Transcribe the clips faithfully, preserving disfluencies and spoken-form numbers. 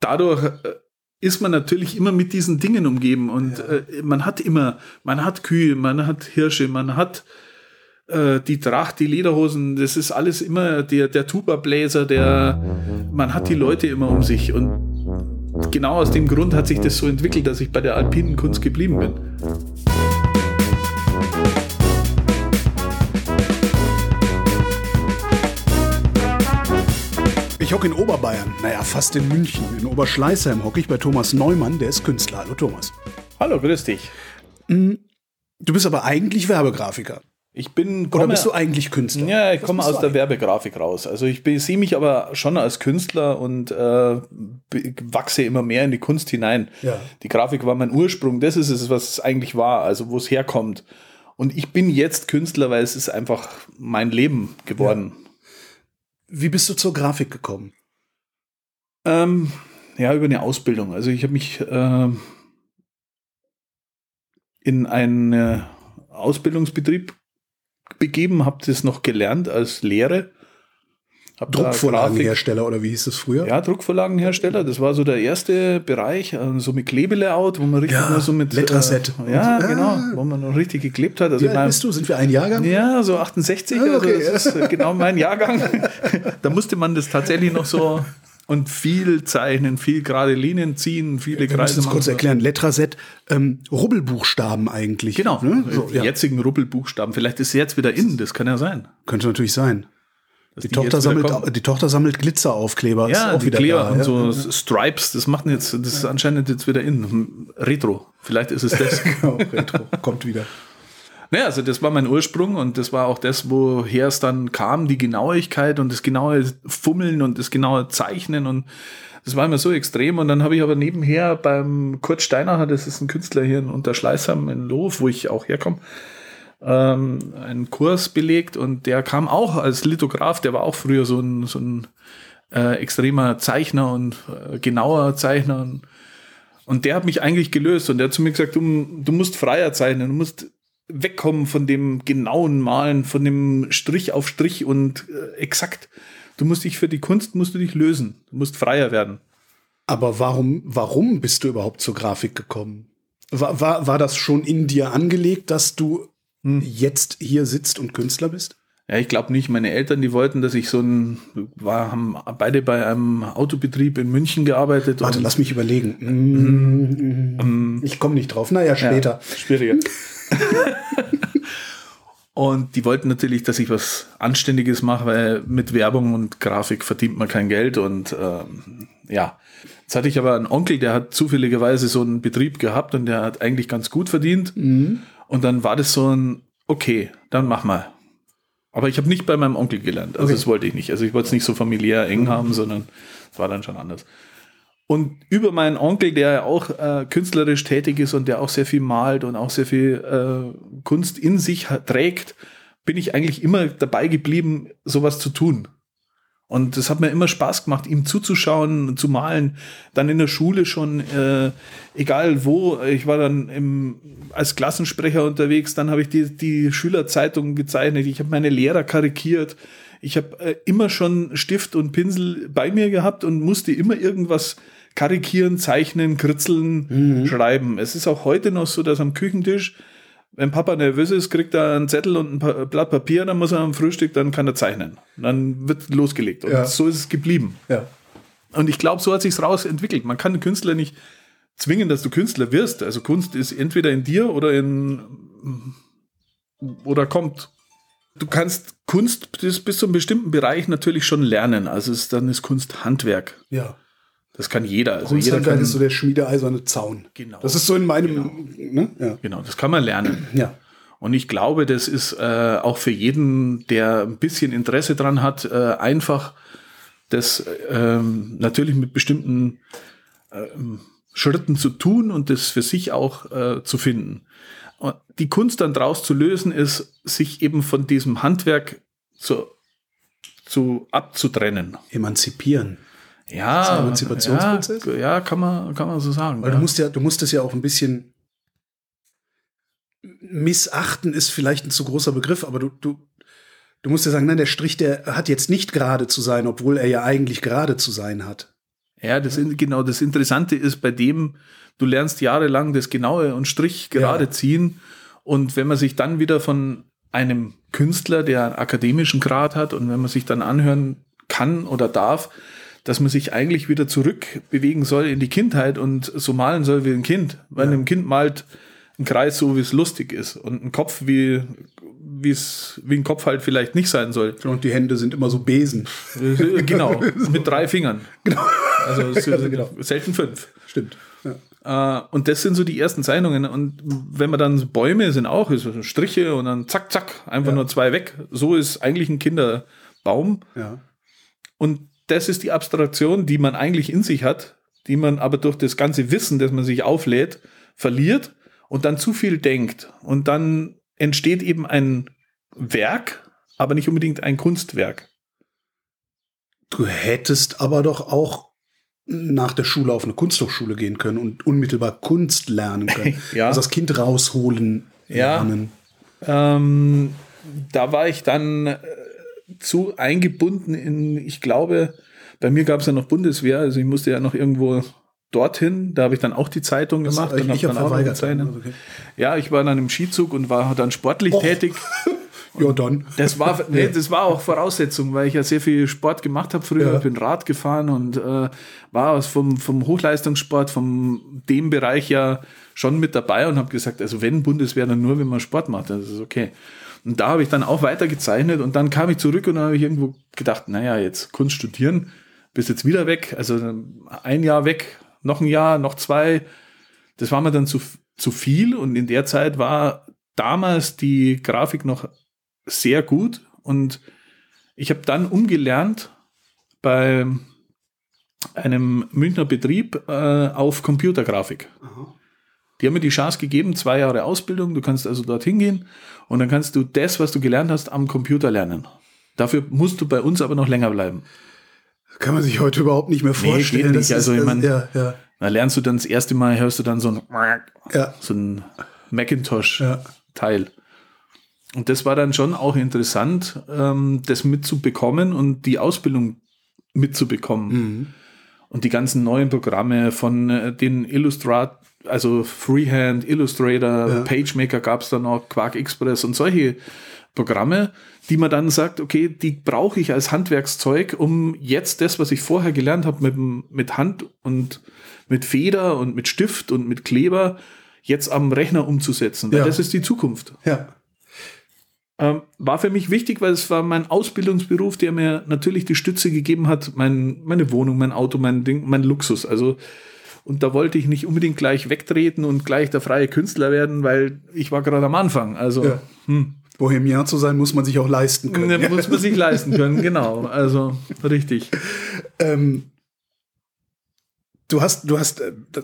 dadurch ist man natürlich immer mit diesen Dingen umgeben und ja. äh, man hat immer, man hat Kühe, man hat Hirsche, man hat äh, die Tracht, die Lederhosen, das ist alles immer der, der Tuba-Bläser, der, man hat die Leute immer um sich und genau aus dem Grund hat sich das so entwickelt, dass ich bei der alpinen Kunst geblieben bin. Ich hocke in Oberbayern, naja, fast in München. In Oberschleißheim hocke ich bei Thomas Neumann, der ist Künstler. Hallo Thomas. Hallo, grüß dich. Du bist aber eigentlich Werbegrafiker. Ich bin... Komme, Oder bist du eigentlich Künstler? Ja, ich Was komme aus der Werbegrafik raus. Also ich sehe mich aber schon als Künstler und äh, wachse immer mehr in die Kunst hinein. Ja. Die Grafik war mein Ursprung, das ist es, was es eigentlich war, also wo es herkommt. Und ich bin jetzt Künstler, weil es ist einfach mein Leben geworden. Ja. Wie bist du zur Grafik gekommen? Ähm, ja, über eine Ausbildung. Also ich habe mich äh, in einen Ausbildungsbetrieb begeben, habe das noch gelernt als Lehre. Hab Druckvorlagenhersteller oder wie hieß das früher? Ja, Druckvorlagenhersteller. Das war so der erste Bereich, so mit Klebelayout, wo man richtig ja, nur so mit Letraset. Äh, ja, ah. genau, wo man noch richtig geklebt hat. Also wie alt bist du? Sind wir ein Jahrgang? Ja, so achtundsechzig. Ah, okay. Also das ist genau mein Jahrgang. Da musste man das tatsächlich noch so und viel zeichnen, viel gerade Linien ziehen, viele Kreise. Wir müssen es kurz erklären. Letraset, ähm, Rubbelbuchstaben eigentlich. Genau, ne? so, ja. jetzigen Rubbelbuchstaben. Vielleicht ist sie jetzt wieder in, das kann ja sein. Könnte natürlich sein. Die, die, Tochter sammelt, die Tochter sammelt Glitzeraufkleber. Ja, auch die wieder Kleber da, und ja. so Stripes, das machen jetzt, das ist anscheinend jetzt wieder in. Retro, vielleicht ist es das. Genau, Retro, kommt wieder. Naja, also das war mein Ursprung und das war auch das, woher es dann kam, die Genauigkeit und das genaue Fummeln und das genaue Zeichnen und das war immer so extrem. Und dann habe ich aber nebenher beim Kurt Steiner, das ist ein Künstler hier in Unterschleißheim in Loof, wo ich auch herkomme, einen Kurs belegt und der kam auch als Lithograf, der war auch früher so ein, so ein äh, extremer Zeichner und äh, genauer Zeichner und, und der hat mich eigentlich gelöst und der hat zu mir gesagt, du, du musst freier zeichnen, du musst wegkommen von dem genauen Malen, von dem Strich auf Strich und äh, exakt, du musst dich für die Kunst, musst du dich lösen, du musst freier werden. Aber warum, warum bist du überhaupt zur Grafik gekommen? War, war, war das schon in dir angelegt, dass du jetzt hier sitzt und Künstler bist? Ja, ich glaube nicht. Meine Eltern, die wollten, dass ich so ein, war, haben beide bei einem Autobetrieb in München gearbeitet. Warte, und lass mich überlegen. Mm, mm, ich komme nicht drauf. Naja, später. Ja, schwieriger. Und die wollten natürlich, dass ich was Anständiges mache, weil mit Werbung und Grafik verdient man kein Geld. Und ähm, ja, jetzt hatte ich aber einen Onkel, der hat zufälligerweise so einen Betrieb gehabt und der hat eigentlich ganz gut verdient. Mhm. Und dann war das so ein, okay, dann mach mal. Aber ich habe nicht bei meinem Onkel gelernt. Also okay. Das wollte ich nicht. Also ich wollte es nicht so familiär eng haben, sondern es war dann schon anders. Und über meinen Onkel, der auch äh, künstlerisch tätig ist und der auch sehr viel malt und auch sehr viel äh, Kunst in sich trägt, bin ich eigentlich immer dabei geblieben, sowas zu tun. Und das hat mir immer Spaß gemacht, ihm zuzuschauen, zu malen. Dann in der Schule schon, äh, egal wo. Ich war dann im, als Klassensprecher unterwegs. Dann habe ich die, die Schülerzeitungen gezeichnet. Ich habe meine Lehrer karikiert. Ich habe äh, immer schon Stift und Pinsel bei mir gehabt und musste immer irgendwas karikieren, zeichnen, kritzeln, mhm. schreiben. Es ist auch heute noch so, dass am Küchentisch, wenn Papa nervös ist, kriegt er einen Zettel und ein Blatt Papier, dann muss er am Frühstück, dann kann er zeichnen. Dann wird losgelegt. Und ja. so ist es geblieben. Ja. Und ich glaube, so hat sich's raus entwickelt. Man kann einen Künstler nicht zwingen, dass du Künstler wirst. Also Kunst ist entweder in dir oder in oder kommt. Du kannst Kunst bis, bis zu einem bestimmten Bereich natürlich schon lernen. Also es, dann ist Kunst Handwerk. Ja. Das kann jeder. Also jeder kann, ist so der schmiedeeiserne Zaun. Genau. Das ist so in meinem... Genau, ne? ja. genau das kann man lernen. Ja. Und ich glaube, das ist äh, auch für jeden, der ein bisschen Interesse dran hat, äh, einfach das äh, natürlich mit bestimmten äh, Schritten zu tun und das für sich auch äh, zu finden. Und die Kunst dann draus zu lösen, ist, sich eben von diesem Handwerk zu, zu abzutrennen. Emanzipieren. Ja, das ist ein Emanzipationsprozess. Ja, ja, kann man, kann man so sagen. Weil ja. du musst ja, du musst es ja auch ein bisschen missachten, ist vielleicht ein zu großer Begriff, aber du, du, du musst ja sagen, nein, der Strich, der hat jetzt nicht gerade zu sein, obwohl er ja eigentlich gerade zu sein hat. Ja, das genau, das Interessante ist bei dem, du lernst jahrelang das Genaue und Strich gerade ja. ziehen, und wenn man sich dann wieder von einem Künstler, der einen akademischen Grad hat, und wenn man sich dann anhören kann oder darf, dass man sich eigentlich wieder zurückbewegen soll in die Kindheit und so malen soll wie ein Kind. Weil ja. ein Kind malt einen Kreis so, wie es lustig ist, und einen Kopf, wie wie es wie ein Kopf halt vielleicht nicht sein soll. Und die Hände sind immer so Besen. Genau, mit drei Fingern. Genau. Also, so also genau. selten fünf. Stimmt. Ja. Uh, und das sind so die ersten Zeichnungen, und wenn man dann Bäume sind auch so Striche und dann zack, zack, einfach ja. nur zwei weg. So ist eigentlich ein Kinderbaum. Ja. Und das ist die Abstraktion, die man eigentlich in sich hat, die man aber durch das ganze Wissen, das man sich auflädt, verliert und dann zu viel denkt. Und dann entsteht eben ein Werk, aber nicht unbedingt ein Kunstwerk. Du hättest aber doch auch nach der Schule auf eine Kunsthochschule gehen können und unmittelbar Kunst lernen können. ja. Also das Kind rausholen lernen. Ja. Ähm, da war ich dann äh, zu eingebunden in, ich glaube, bei mir gab es ja noch Bundeswehr, also ich musste ja noch irgendwo dorthin, da habe ich dann auch die Zeitung gemacht. Also, ich, ich habe verweigert. Okay. Ja, ich war dann im Skizug und war dann sportlich Och. tätig. Ja, dann. Das war, nee, das war auch Voraussetzung, weil ich ja sehr viel Sport gemacht habe früher. Ja. Ich bin Rad gefahren und äh, war aus vom, vom Hochleistungssport, vom dem Bereich ja schon mit dabei und habe gesagt, also wenn Bundeswehr, dann nur, wenn man Sport macht, das ist okay. Und da habe ich dann auch weiter gezeichnet und dann kam ich zurück und dann habe ich irgendwo gedacht, naja, jetzt Kunst studieren, bist jetzt wieder weg, also ein Jahr weg, noch ein Jahr, noch zwei. Das war mir dann zu, zu viel, und in der Zeit war damals die Grafik noch sehr gut, und ich habe dann umgelernt bei einem Münchner Betrieb äh, auf Computergrafik. Aha. Die haben mir die Chance gegeben, zwei Jahre Ausbildung, du kannst also dorthin gehen und dann kannst du das, was du gelernt hast, am Computer lernen. Dafür musst du bei uns aber noch länger bleiben. Kann man sich heute überhaupt nicht mehr vorstellen. Nee, geht nicht. Also, ist, ich mein, ja, ja. Da lernst du dann das erste Mal, hörst du dann so ein, ja. so ein Macintosh-Teil. Ja. Und das war dann schon auch interessant, ähm, das mitzubekommen und die Ausbildung mitzubekommen. Mhm. Und die ganzen neuen Programme von äh, den Illustrator, also Freehand, Illustrator, ja. PageMaker gab es dann auch, QuarkXPress und solche Programme, die man dann sagt, okay, die brauche ich als Handwerkszeug, um jetzt das, was ich vorher gelernt habe mit, mit Hand und mit Feder und mit Stift und mit Kleber, jetzt am Rechner umzusetzen. Weil ja. das ist die Zukunft. Ja. War für mich wichtig, weil es war mein Ausbildungsberuf, der mir natürlich die Stütze gegeben hat, mein, meine Wohnung, mein Auto, mein Ding, mein Luxus. Also, und da wollte ich nicht unbedingt gleich wegtreten und gleich der freie Künstler werden, weil ich war gerade am Anfang. Also, ja. hm. Bohemian zu sein, muss man sich auch leisten können. Ja, muss man sich leisten können, genau. Also, richtig. Ähm, du hast, du hast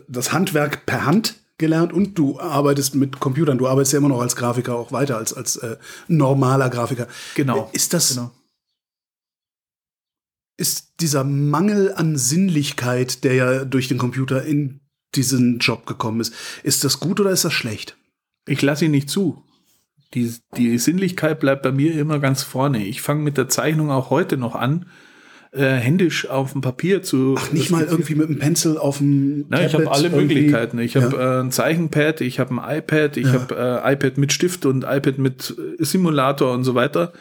das Handwerk per Hand gelernt und du arbeitest mit Computern. Du arbeitest ja immer noch als Grafiker auch weiter, als, als äh, normaler Grafiker. Genau. Ist das, genau. ist dieser Mangel an Sinnlichkeit, der ja durch den Computer in diesen Job gekommen ist, ist das gut oder ist das schlecht? Ich lasse ihn nicht zu. Die, die Sinnlichkeit bleibt bei mir immer ganz vorne. Ich fange mit der Zeichnung auch heute noch an, händisch auf dem Papier zu... Ach, nicht mal irgendwie mit einem Pencil auf dem Tablet? Ich habe alle irgendwie. Möglichkeiten. Ich habe ja. äh, ein Zeichenpad, ich habe ein iPad, ich ja. habe äh, iPad mit Stift und iPad mit Simulator und so weiter.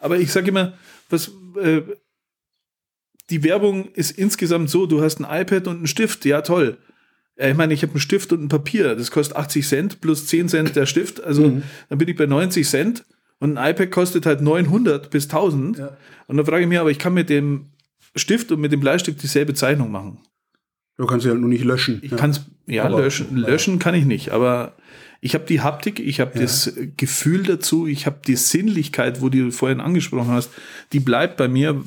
Aber ich sage immer, was, äh, die Werbung ist insgesamt so, du hast ein iPad und einen Stift, ja toll. Ich meine, ich habe einen Stift und ein Papier, das kostet achtzig Cent plus zehn Cent der Stift, also mhm. dann bin ich bei neunzig Cent. Und ein iPad kostet halt neunhundert bis tausend. Ja. Und dann frage ich mich, aber ich kann mit dem Stift und mit dem Bleistift dieselbe Zeichnung machen. Du kannst sie halt nur nicht löschen. Ich ja. kann's, ja, aber löschen. Löschen kann ich nicht. Aber ich habe die Haptik, ich habe ja. das Gefühl dazu, ich habe die Sinnlichkeit, wo du vorhin angesprochen hast, die bleibt bei mir.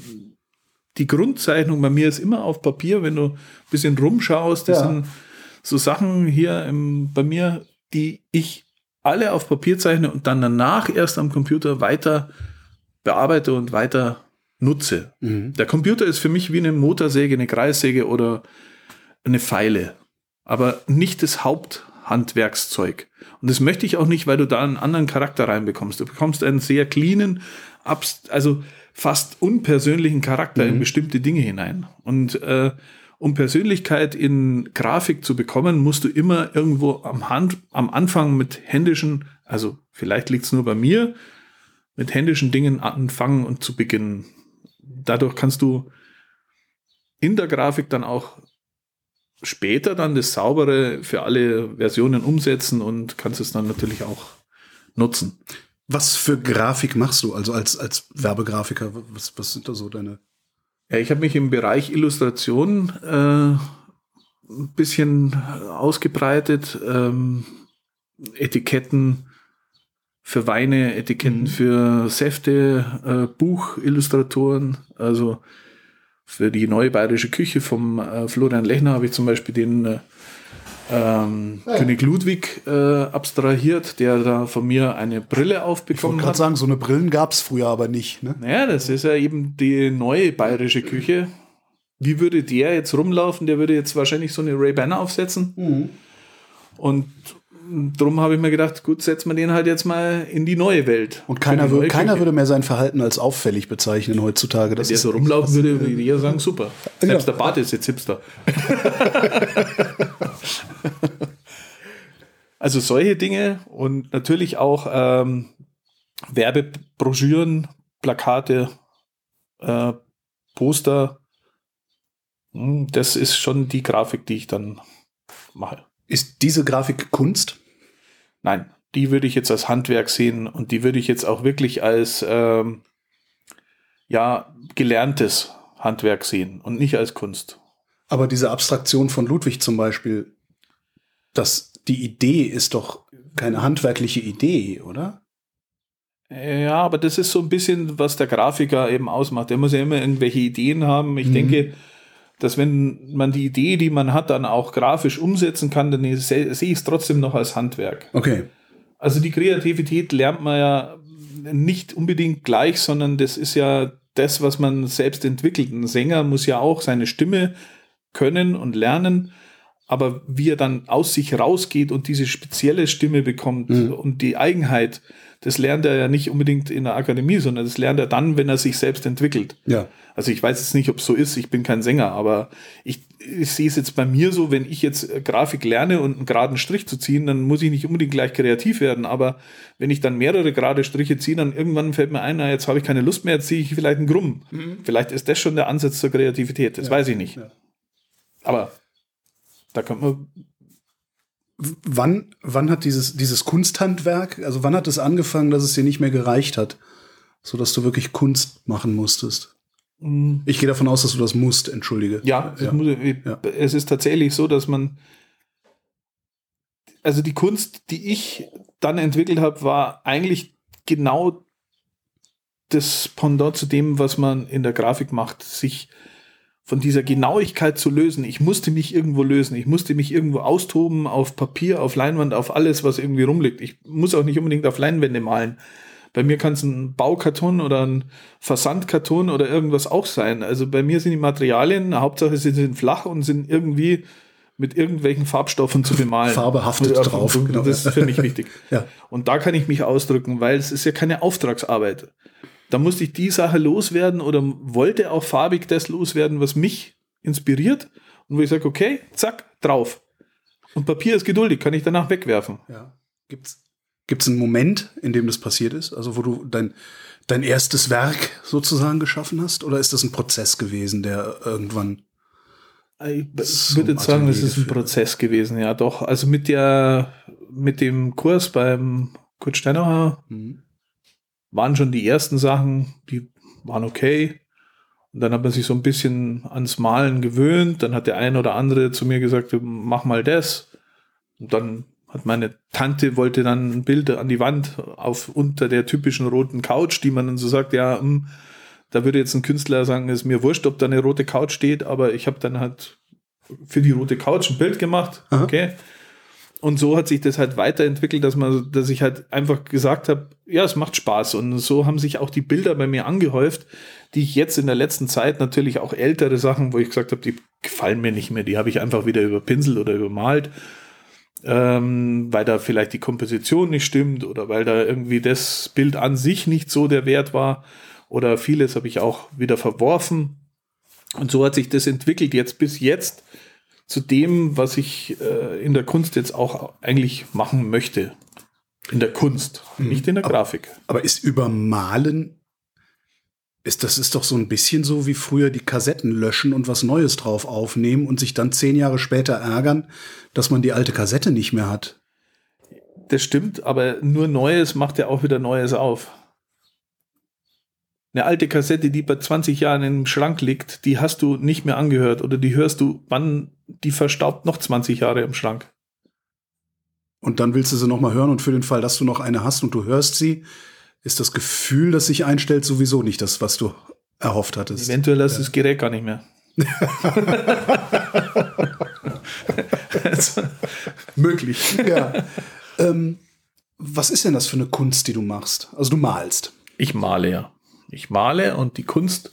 Die Grundzeichnung bei mir ist immer auf Papier, wenn du ein bisschen rumschaust. Das ja. sind so Sachen hier im, bei mir, die ich alle auf Papier zeichne und dann danach erst am Computer weiter bearbeite und weiter nutze. Mhm. Der Computer ist für mich wie eine Motorsäge, eine Kreissäge oder eine Feile, aber nicht das Haupthandwerkszeug. Und das möchte ich auch nicht, weil du da einen anderen Charakter reinbekommst. Du bekommst einen sehr cleanen, also fast unpersönlichen Charakter mhm. in bestimmte Dinge hinein. Und äh, um Persönlichkeit in Grafik zu bekommen, musst du immer irgendwo am, Hand, am Anfang mit händischen, also vielleicht liegt es nur bei mir, mit händischen Dingen anfangen und zu beginnen. Dadurch kannst du in der Grafik dann auch später dann das Saubere für alle Versionen umsetzen und kannst es dann natürlich auch nutzen. Was für Grafik machst du also als, als Werbegrafiker? Was, was sind da so deine... Ja, ich habe mich im Bereich Illustration äh, ein bisschen ausgebreitet. Ähm, Etiketten für Weine, Etiketten mhm. für Säfte, äh, Buchillustratoren. Also für die neue bayerische Küche vom äh, Florian Lechner habe ich zum Beispiel den äh, ähm, ja. König Ludwig äh, abstrahiert, der da von mir eine Brille aufbekommen hat. Ich wollte gerade sagen, so eine Brillen gab es früher aber nicht. Ne? Naja, das ist ja eben die neue bayerische Küche. Wie würde der jetzt rumlaufen? Der würde jetzt wahrscheinlich so eine Ray-Ban aufsetzen. Mhm. Und drum habe ich mir gedacht, gut, setzen wir den halt jetzt mal in die neue Welt. Und keiner, neue würde, keiner würde mehr sein Verhalten als auffällig bezeichnen heutzutage. Das Wenn der so rumlaufen würde, würde jeder sagen, super. Ja. Selbst der Bart ist jetzt Hipster. Also solche Dinge und natürlich auch ähm, Werbebroschüren, Plakate, äh, Poster. Das ist schon die Grafik, die ich dann mache. Ist diese Grafik Kunst? Nein, die würde ich jetzt als Handwerk sehen und die würde ich jetzt auch wirklich als ähm, ja, gelerntes Handwerk sehen und nicht als Kunst. Aber diese Abstraktion von Ludwig zum Beispiel, das, die Idee ist doch keine handwerkliche Idee, oder? Ja, aber das ist so ein bisschen, was der Grafiker eben ausmacht. Der muss ja immer irgendwelche Ideen haben. Ich mhm. denke... dass wenn man die Idee, die man hat, dann auch grafisch umsetzen kann, dann sehe ich es trotzdem noch als Handwerk. Okay. Also die Kreativität lernt man ja nicht unbedingt gleich, sondern das ist ja das, was man selbst entwickelt. Ein Sänger muss ja auch seine Stimme können und lernen, aber wie er dann aus sich rausgeht und diese spezielle Stimme bekommt mhm. und die Eigenheit, das lernt er ja nicht unbedingt in der Akademie, sondern das lernt er dann, wenn er sich selbst entwickelt. Ja. Also ich weiß jetzt nicht, ob es so ist, ich bin kein Sänger, aber ich, ich sehe es jetzt bei mir so, wenn ich jetzt Grafik lerne und einen geraden Strich zu ziehen, dann muss ich nicht unbedingt gleich kreativ werden, aber wenn ich dann mehrere gerade Striche ziehe, dann irgendwann fällt mir ein, na, jetzt habe ich keine Lust mehr, jetzt ziehe ich vielleicht einen Grumm. Mhm. Vielleicht ist das schon der Ansatz zur Kreativität, das ja. weiß ich nicht. Ja. Aber da könnte man... Wann, wann hat dieses, dieses Kunsthandwerk, also wann hat es angefangen, dass es dir nicht mehr gereicht hat, sodass du wirklich Kunst machen musstest? Mhm. Ich gehe davon aus, dass du das musst, entschuldige. Ja, ja. Muss, ich, ja, es ist tatsächlich so, dass man, also die Kunst, die ich dann entwickelt habe, war eigentlich genau das Pendant zu dem, was man in der Grafik macht, sich von dieser Genauigkeit zu lösen. Ich musste mich irgendwo lösen. Ich musste mich irgendwo austoben auf Papier, auf Leinwand, auf alles, was irgendwie rumliegt. Ich muss auch nicht unbedingt auf Leinwände malen. Bei mir kann es ein Baukarton oder ein Versandkarton oder irgendwas auch sein. Also bei mir sind die Materialien, Hauptsache sie sind flach und sind irgendwie mit irgendwelchen Farbstoffen zu bemalen. Farbe haftet und, drauf. Und, genau. Das ist für mich wichtig. Ja. Und da kann ich mich ausdrücken, weil es ist ja keine Auftragsarbeit. Da musste ich die Sache loswerden oder wollte auch farbig das loswerden, was mich inspiriert. Und wo ich sage, okay, zack, drauf. Und Papier ist geduldig, kann ich danach wegwerfen. Ja. Gibt's, gibt's einen Moment, in dem das passiert ist? Also wo du dein, dein erstes Werk sozusagen geschaffen hast? Oder ist das ein Prozess gewesen, der irgendwann... Ich würde jetzt sagen, das ist ein Prozess gewesen, ja doch. Also mit der, mit dem Kurs beim Kurt Steiner... Mhm. waren schon die ersten Sachen, die waren okay. Und dann hat man sich so ein bisschen ans Malen gewöhnt. Dann hat der ein oder andere zu mir gesagt, mach mal das. Und dann hat meine Tante, wollte dann ein Bild an die Wand auf unter der typischen roten Couch, die man dann so sagt, ja, mh, da würde jetzt ein Künstler sagen, ist mir wurscht, ob da eine rote Couch steht, aber ich habe dann halt für die rote Couch ein Bild gemacht. Aha. Okay. Und so hat sich das halt weiterentwickelt, dass man, dass ich halt einfach gesagt habe, ja, es macht Spaß. Und so haben sich auch die Bilder bei mir angehäuft, die ich jetzt in der letzten Zeit natürlich auch ältere Sachen, wo ich gesagt habe, die gefallen mir nicht mehr, die habe ich einfach wieder überpinselt oder übermalt, ähm, weil da vielleicht die Komposition nicht stimmt oder weil da irgendwie das Bild an sich nicht so der Wert war. Oder vieles habe ich auch wieder verworfen. Und so hat sich das entwickelt jetzt bis jetzt zu dem, was ich äh, in der Kunst jetzt auch eigentlich machen möchte. In der Kunst, mhm. nicht in der aber, Grafik. Aber ist Übermalen, ist, das ist doch so ein bisschen so wie früher die Kassetten löschen und was Neues drauf aufnehmen und sich dann zehn Jahre später ärgern, dass man die alte Kassette nicht mehr hat. Das stimmt, aber nur Neues macht ja auch wieder Neues auf. Eine alte Kassette, die bei zwanzig Jahren im Schrank liegt, die hast du nicht mehr angehört oder die hörst du, wann die verstaubt noch zwanzig Jahre im Schrank. Und dann willst du sie nochmal hören und für den Fall, dass du noch eine hast und du hörst sie, ist das Gefühl, das sich einstellt, sowieso nicht das, was du erhofft hattest. Eventuell hast du ja. das Gerät gar nicht mehr. Also, möglich. Ja. Ähm, was ist denn das für eine Kunst, die du machst? Also du malst. Ich male, ja. Ich male und die Kunst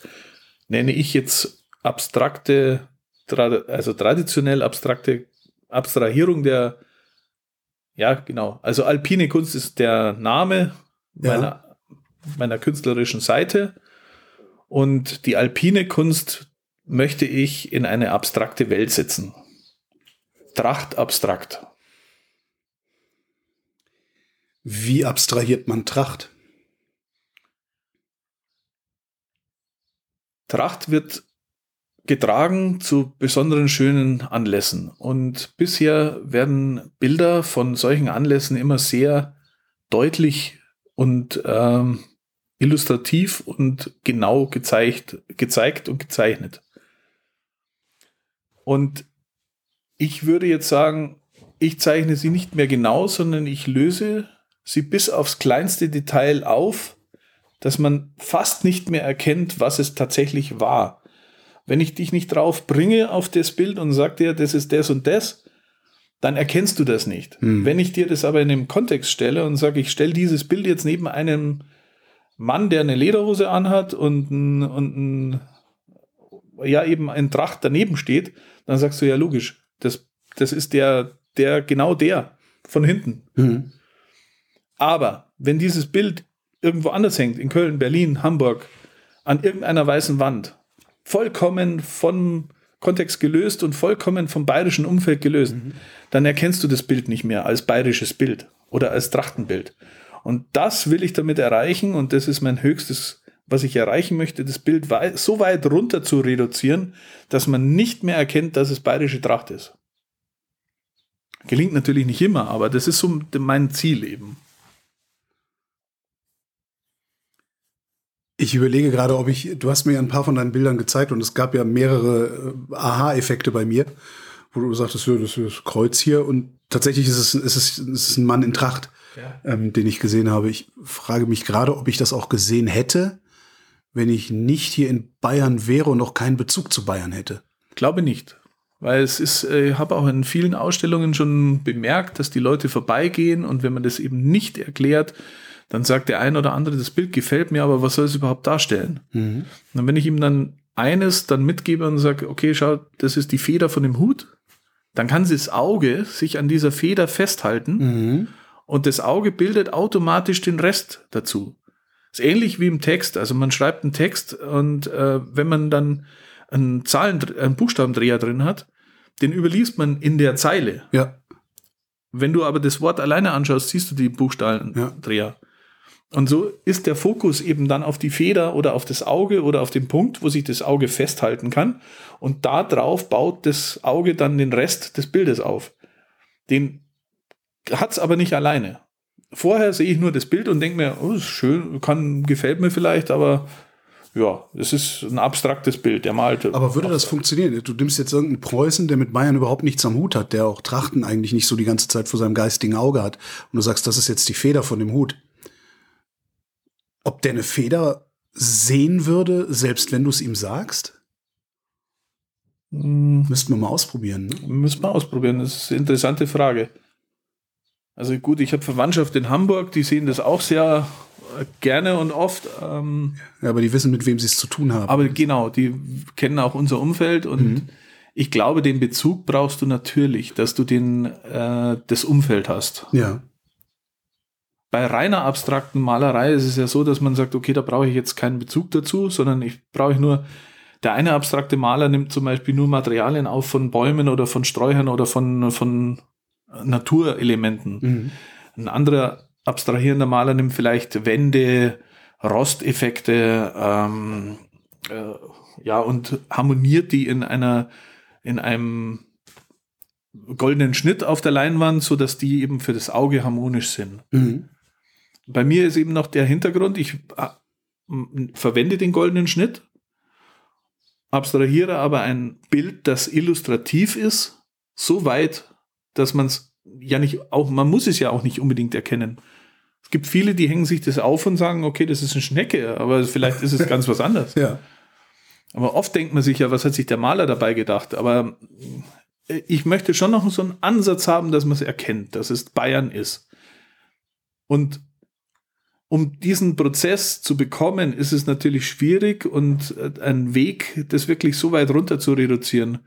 nenne ich jetzt abstrakte, also traditionell abstrakte Abstrahierung der, ja genau, also Alpine Kunst ist der Name ja. meiner, meiner künstlerischen Seite und die alpine Kunst möchte ich in eine abstrakte Welt setzen. Tracht abstrakt. Wie abstrahiert man Tracht? Tracht wird getragen zu besonderen schönen Anlässen. Und bisher werden Bilder von solchen Anlässen immer sehr deutlich und ähm, illustrativ und genau gezeigt, gezeigt und gezeichnet. Und ich würde jetzt sagen, ich zeichne sie nicht mehr genau, sondern ich löse sie bis aufs kleinste Detail auf, dass man fast nicht mehr erkennt, was es tatsächlich war. Wenn ich dich nicht drauf bringe auf das Bild und sage dir, das ist das und das, dann erkennst du das nicht. Hm. Wenn ich dir das aber in einem Kontext stelle und sage, ich stelle dieses Bild jetzt neben einem Mann, der eine Lederhose anhat und, ein, und ein, ja, eben ein Tracht daneben steht, dann sagst du ja logisch, das, das ist der, der, genau der von hinten. Hm. Aber wenn dieses Bild irgendwo anders hängt, in Köln, Berlin, Hamburg, an irgendeiner weißen Wand. Vollkommen vom Kontext gelöst und vollkommen vom bayerischen Umfeld gelöst. Mhm. Dann erkennst du das Bild nicht mehr als bayerisches Bild oder als Trachtenbild. Und das will ich damit erreichen und das ist mein höchstes, was ich erreichen möchte, das Bild wei- so weit runter zu reduzieren, dass man nicht mehr erkennt, dass es bayerische Tracht ist. Gelingt natürlich nicht immer, aber das ist so mein Ziel eben. Ich überlege gerade, ob ich, du hast mir ja ein paar von deinen Bildern gezeigt und es gab ja mehrere Aha-Effekte bei mir, wo du sagtest, das ist das Kreuz hier und tatsächlich ist es, ist es, ist es ein Mann in Tracht, ja. ähm, den ich gesehen habe. Ich frage mich gerade, ob ich das auch gesehen hätte, wenn ich nicht hier in Bayern wäre und noch keinen Bezug zu Bayern hätte. Ich glaube nicht, weil es ist, ich habe auch in vielen Ausstellungen schon bemerkt, dass die Leute vorbeigehen und wenn man das eben nicht erklärt, dann sagt der ein oder andere, das Bild gefällt mir, aber was soll es überhaupt darstellen? Mhm. Und wenn ich ihm dann eines dann mitgebe und sage, okay, schau, das ist die Feder von dem Hut, dann kann das Auge sich an dieser Feder festhalten mhm. und das Auge bildet automatisch den Rest dazu. Ist ähnlich wie im Text, also man schreibt einen Text und äh, wenn man dann einen, Zahlen, einen Buchstabendreher drin hat, den überliest man in der Zeile. Ja. Wenn du aber das Wort alleine anschaust, siehst du die Buchstabendreher. Ja. Und so ist der Fokus eben dann auf die Feder oder auf das Auge oder auf den Punkt, wo sich das Auge festhalten kann. Und darauf baut das Auge dann den Rest des Bildes auf. Den hat es aber nicht alleine. Vorher sehe ich nur das Bild und denke mir, oh, ist schön, kann, gefällt mir vielleicht, aber ja, es ist ein abstraktes Bild, der malte. Aber würde das funktionieren? Du nimmst jetzt irgendeinen Preußen, der mit Bayern überhaupt nichts am Hut hat, der auch Trachten eigentlich nicht so die ganze Zeit vor seinem geistigen Auge hat. Und du sagst, das ist jetzt die Feder von dem Hut. Ob der eine Feder sehen würde, selbst wenn du es ihm sagst? Hm. Müssten wir mal ausprobieren. Ne? Müssen wir ausprobieren, das ist eine interessante Frage. Also gut, ich habe Verwandtschaft in Hamburg, die sehen das auch sehr gerne und oft. Ähm, ja, aber die wissen, mit wem sie es zu tun haben. Aber genau, die kennen auch unser Umfeld und mhm. ich glaube, den Bezug brauchst du natürlich, dass du den, äh, das Umfeld hast. Ja. Bei reiner abstrakten Malerei ist es ja so, dass man sagt, okay, da brauche ich jetzt keinen Bezug dazu, sondern ich brauche nur Der eine abstrakte Maler nimmt zum Beispiel nur Materialien auf von Bäumen oder von Sträuchern oder von, von Naturelementen. Mhm. Ein anderer abstrahierender Maler nimmt vielleicht Wände, Rosteffekte, ähm, äh, ja, und harmoniert die in einer, in einem goldenen Schnitt auf der Leinwand, sodass die eben für das Auge harmonisch sind. Mhm. Bei mir ist eben noch der Hintergrund, ich äh, verwende den goldenen Schnitt, abstrahiere aber ein Bild, das illustrativ ist, so weit, dass man es ja nicht, auch man muss es ja auch nicht unbedingt erkennen. Es gibt viele, die hängen sich das auf und sagen, okay, das ist eine Schnecke, aber vielleicht ist es ganz was anderes. Ja. Aber oft denkt man sich ja, was hat sich der Maler dabei gedacht? Aber ich möchte schon noch so einen Ansatz haben, dass man es erkennt, dass es Bayern ist. Und um diesen Prozess zu bekommen, ist es natürlich schwierig und einen Weg, das wirklich so weit runter zu reduzieren.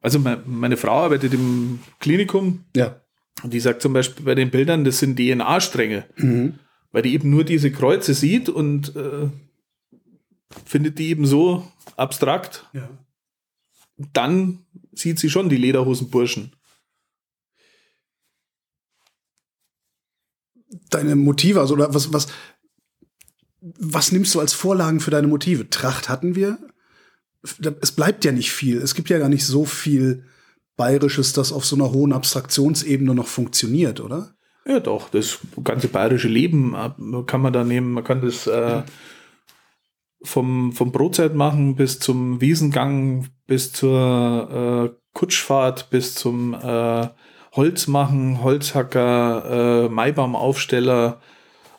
Also meine Frau arbeitet im Klinikum. Ja. Und die sagt zum Beispiel bei den Bildern, das sind D N A-Stränge, mhm. weil die eben nur diese Kreuze sieht und äh, findet die eben so abstrakt. Ja. Dann sieht sie schon die Lederhosenburschen. Deine Motive, also oder was, was, was nimmst du als Vorlagen für deine Motive? Tracht hatten wir. Es bleibt ja nicht viel. Es gibt ja gar nicht so viel Bayerisches, das auf so einer hohen Abstraktionsebene noch funktioniert, oder? Ja, doch. Das ganze bayerische Leben kann man da nehmen. Man kann das äh, vom, vom Brotzeit machen bis zum Wiesengang, bis zur äh, Kutschfahrt, bis zum äh, Holzmachen, Holzhacker, äh, Maibaumaufsteller.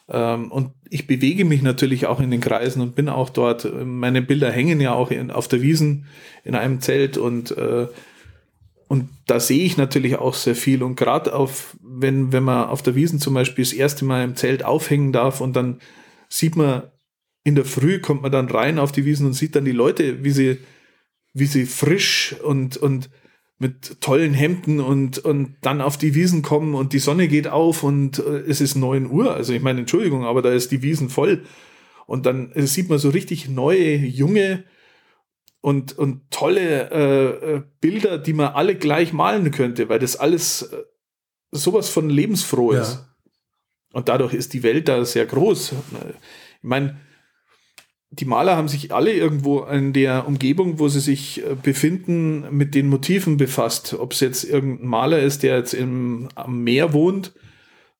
Ähm, und ich bewege mich natürlich auch in den Kreisen und bin auch dort. Meine Bilder hängen ja auch in, auf der Wiesn in einem Zelt und äh, Und da sehe ich natürlich auch sehr viel. Und gerade auf, wenn, wenn man auf der Wiesn zum Beispiel das erste Mal im Zelt aufhängen darf und dann sieht man, in der Früh kommt man dann rein auf die Wiesn und sieht dann die Leute, wie sie, wie sie frisch und, und mit tollen Hemden und, und dann auf die Wiesn kommen und die Sonne geht auf und es ist neun Uhr. Also ich meine, Entschuldigung, aber da ist die Wiesn voll. Und dann sieht man so richtig neue, junge, Und, und tolle äh, Bilder, die man alle gleich malen könnte, weil das alles äh, sowas von lebensfroh ist. Ja. Und dadurch ist die Welt da sehr groß. Ich meine, die Maler haben sich alle irgendwo in der Umgebung, wo sie sich äh, befinden, mit den Motiven befasst. Ob es jetzt irgendein Maler ist, der jetzt im, am Meer wohnt,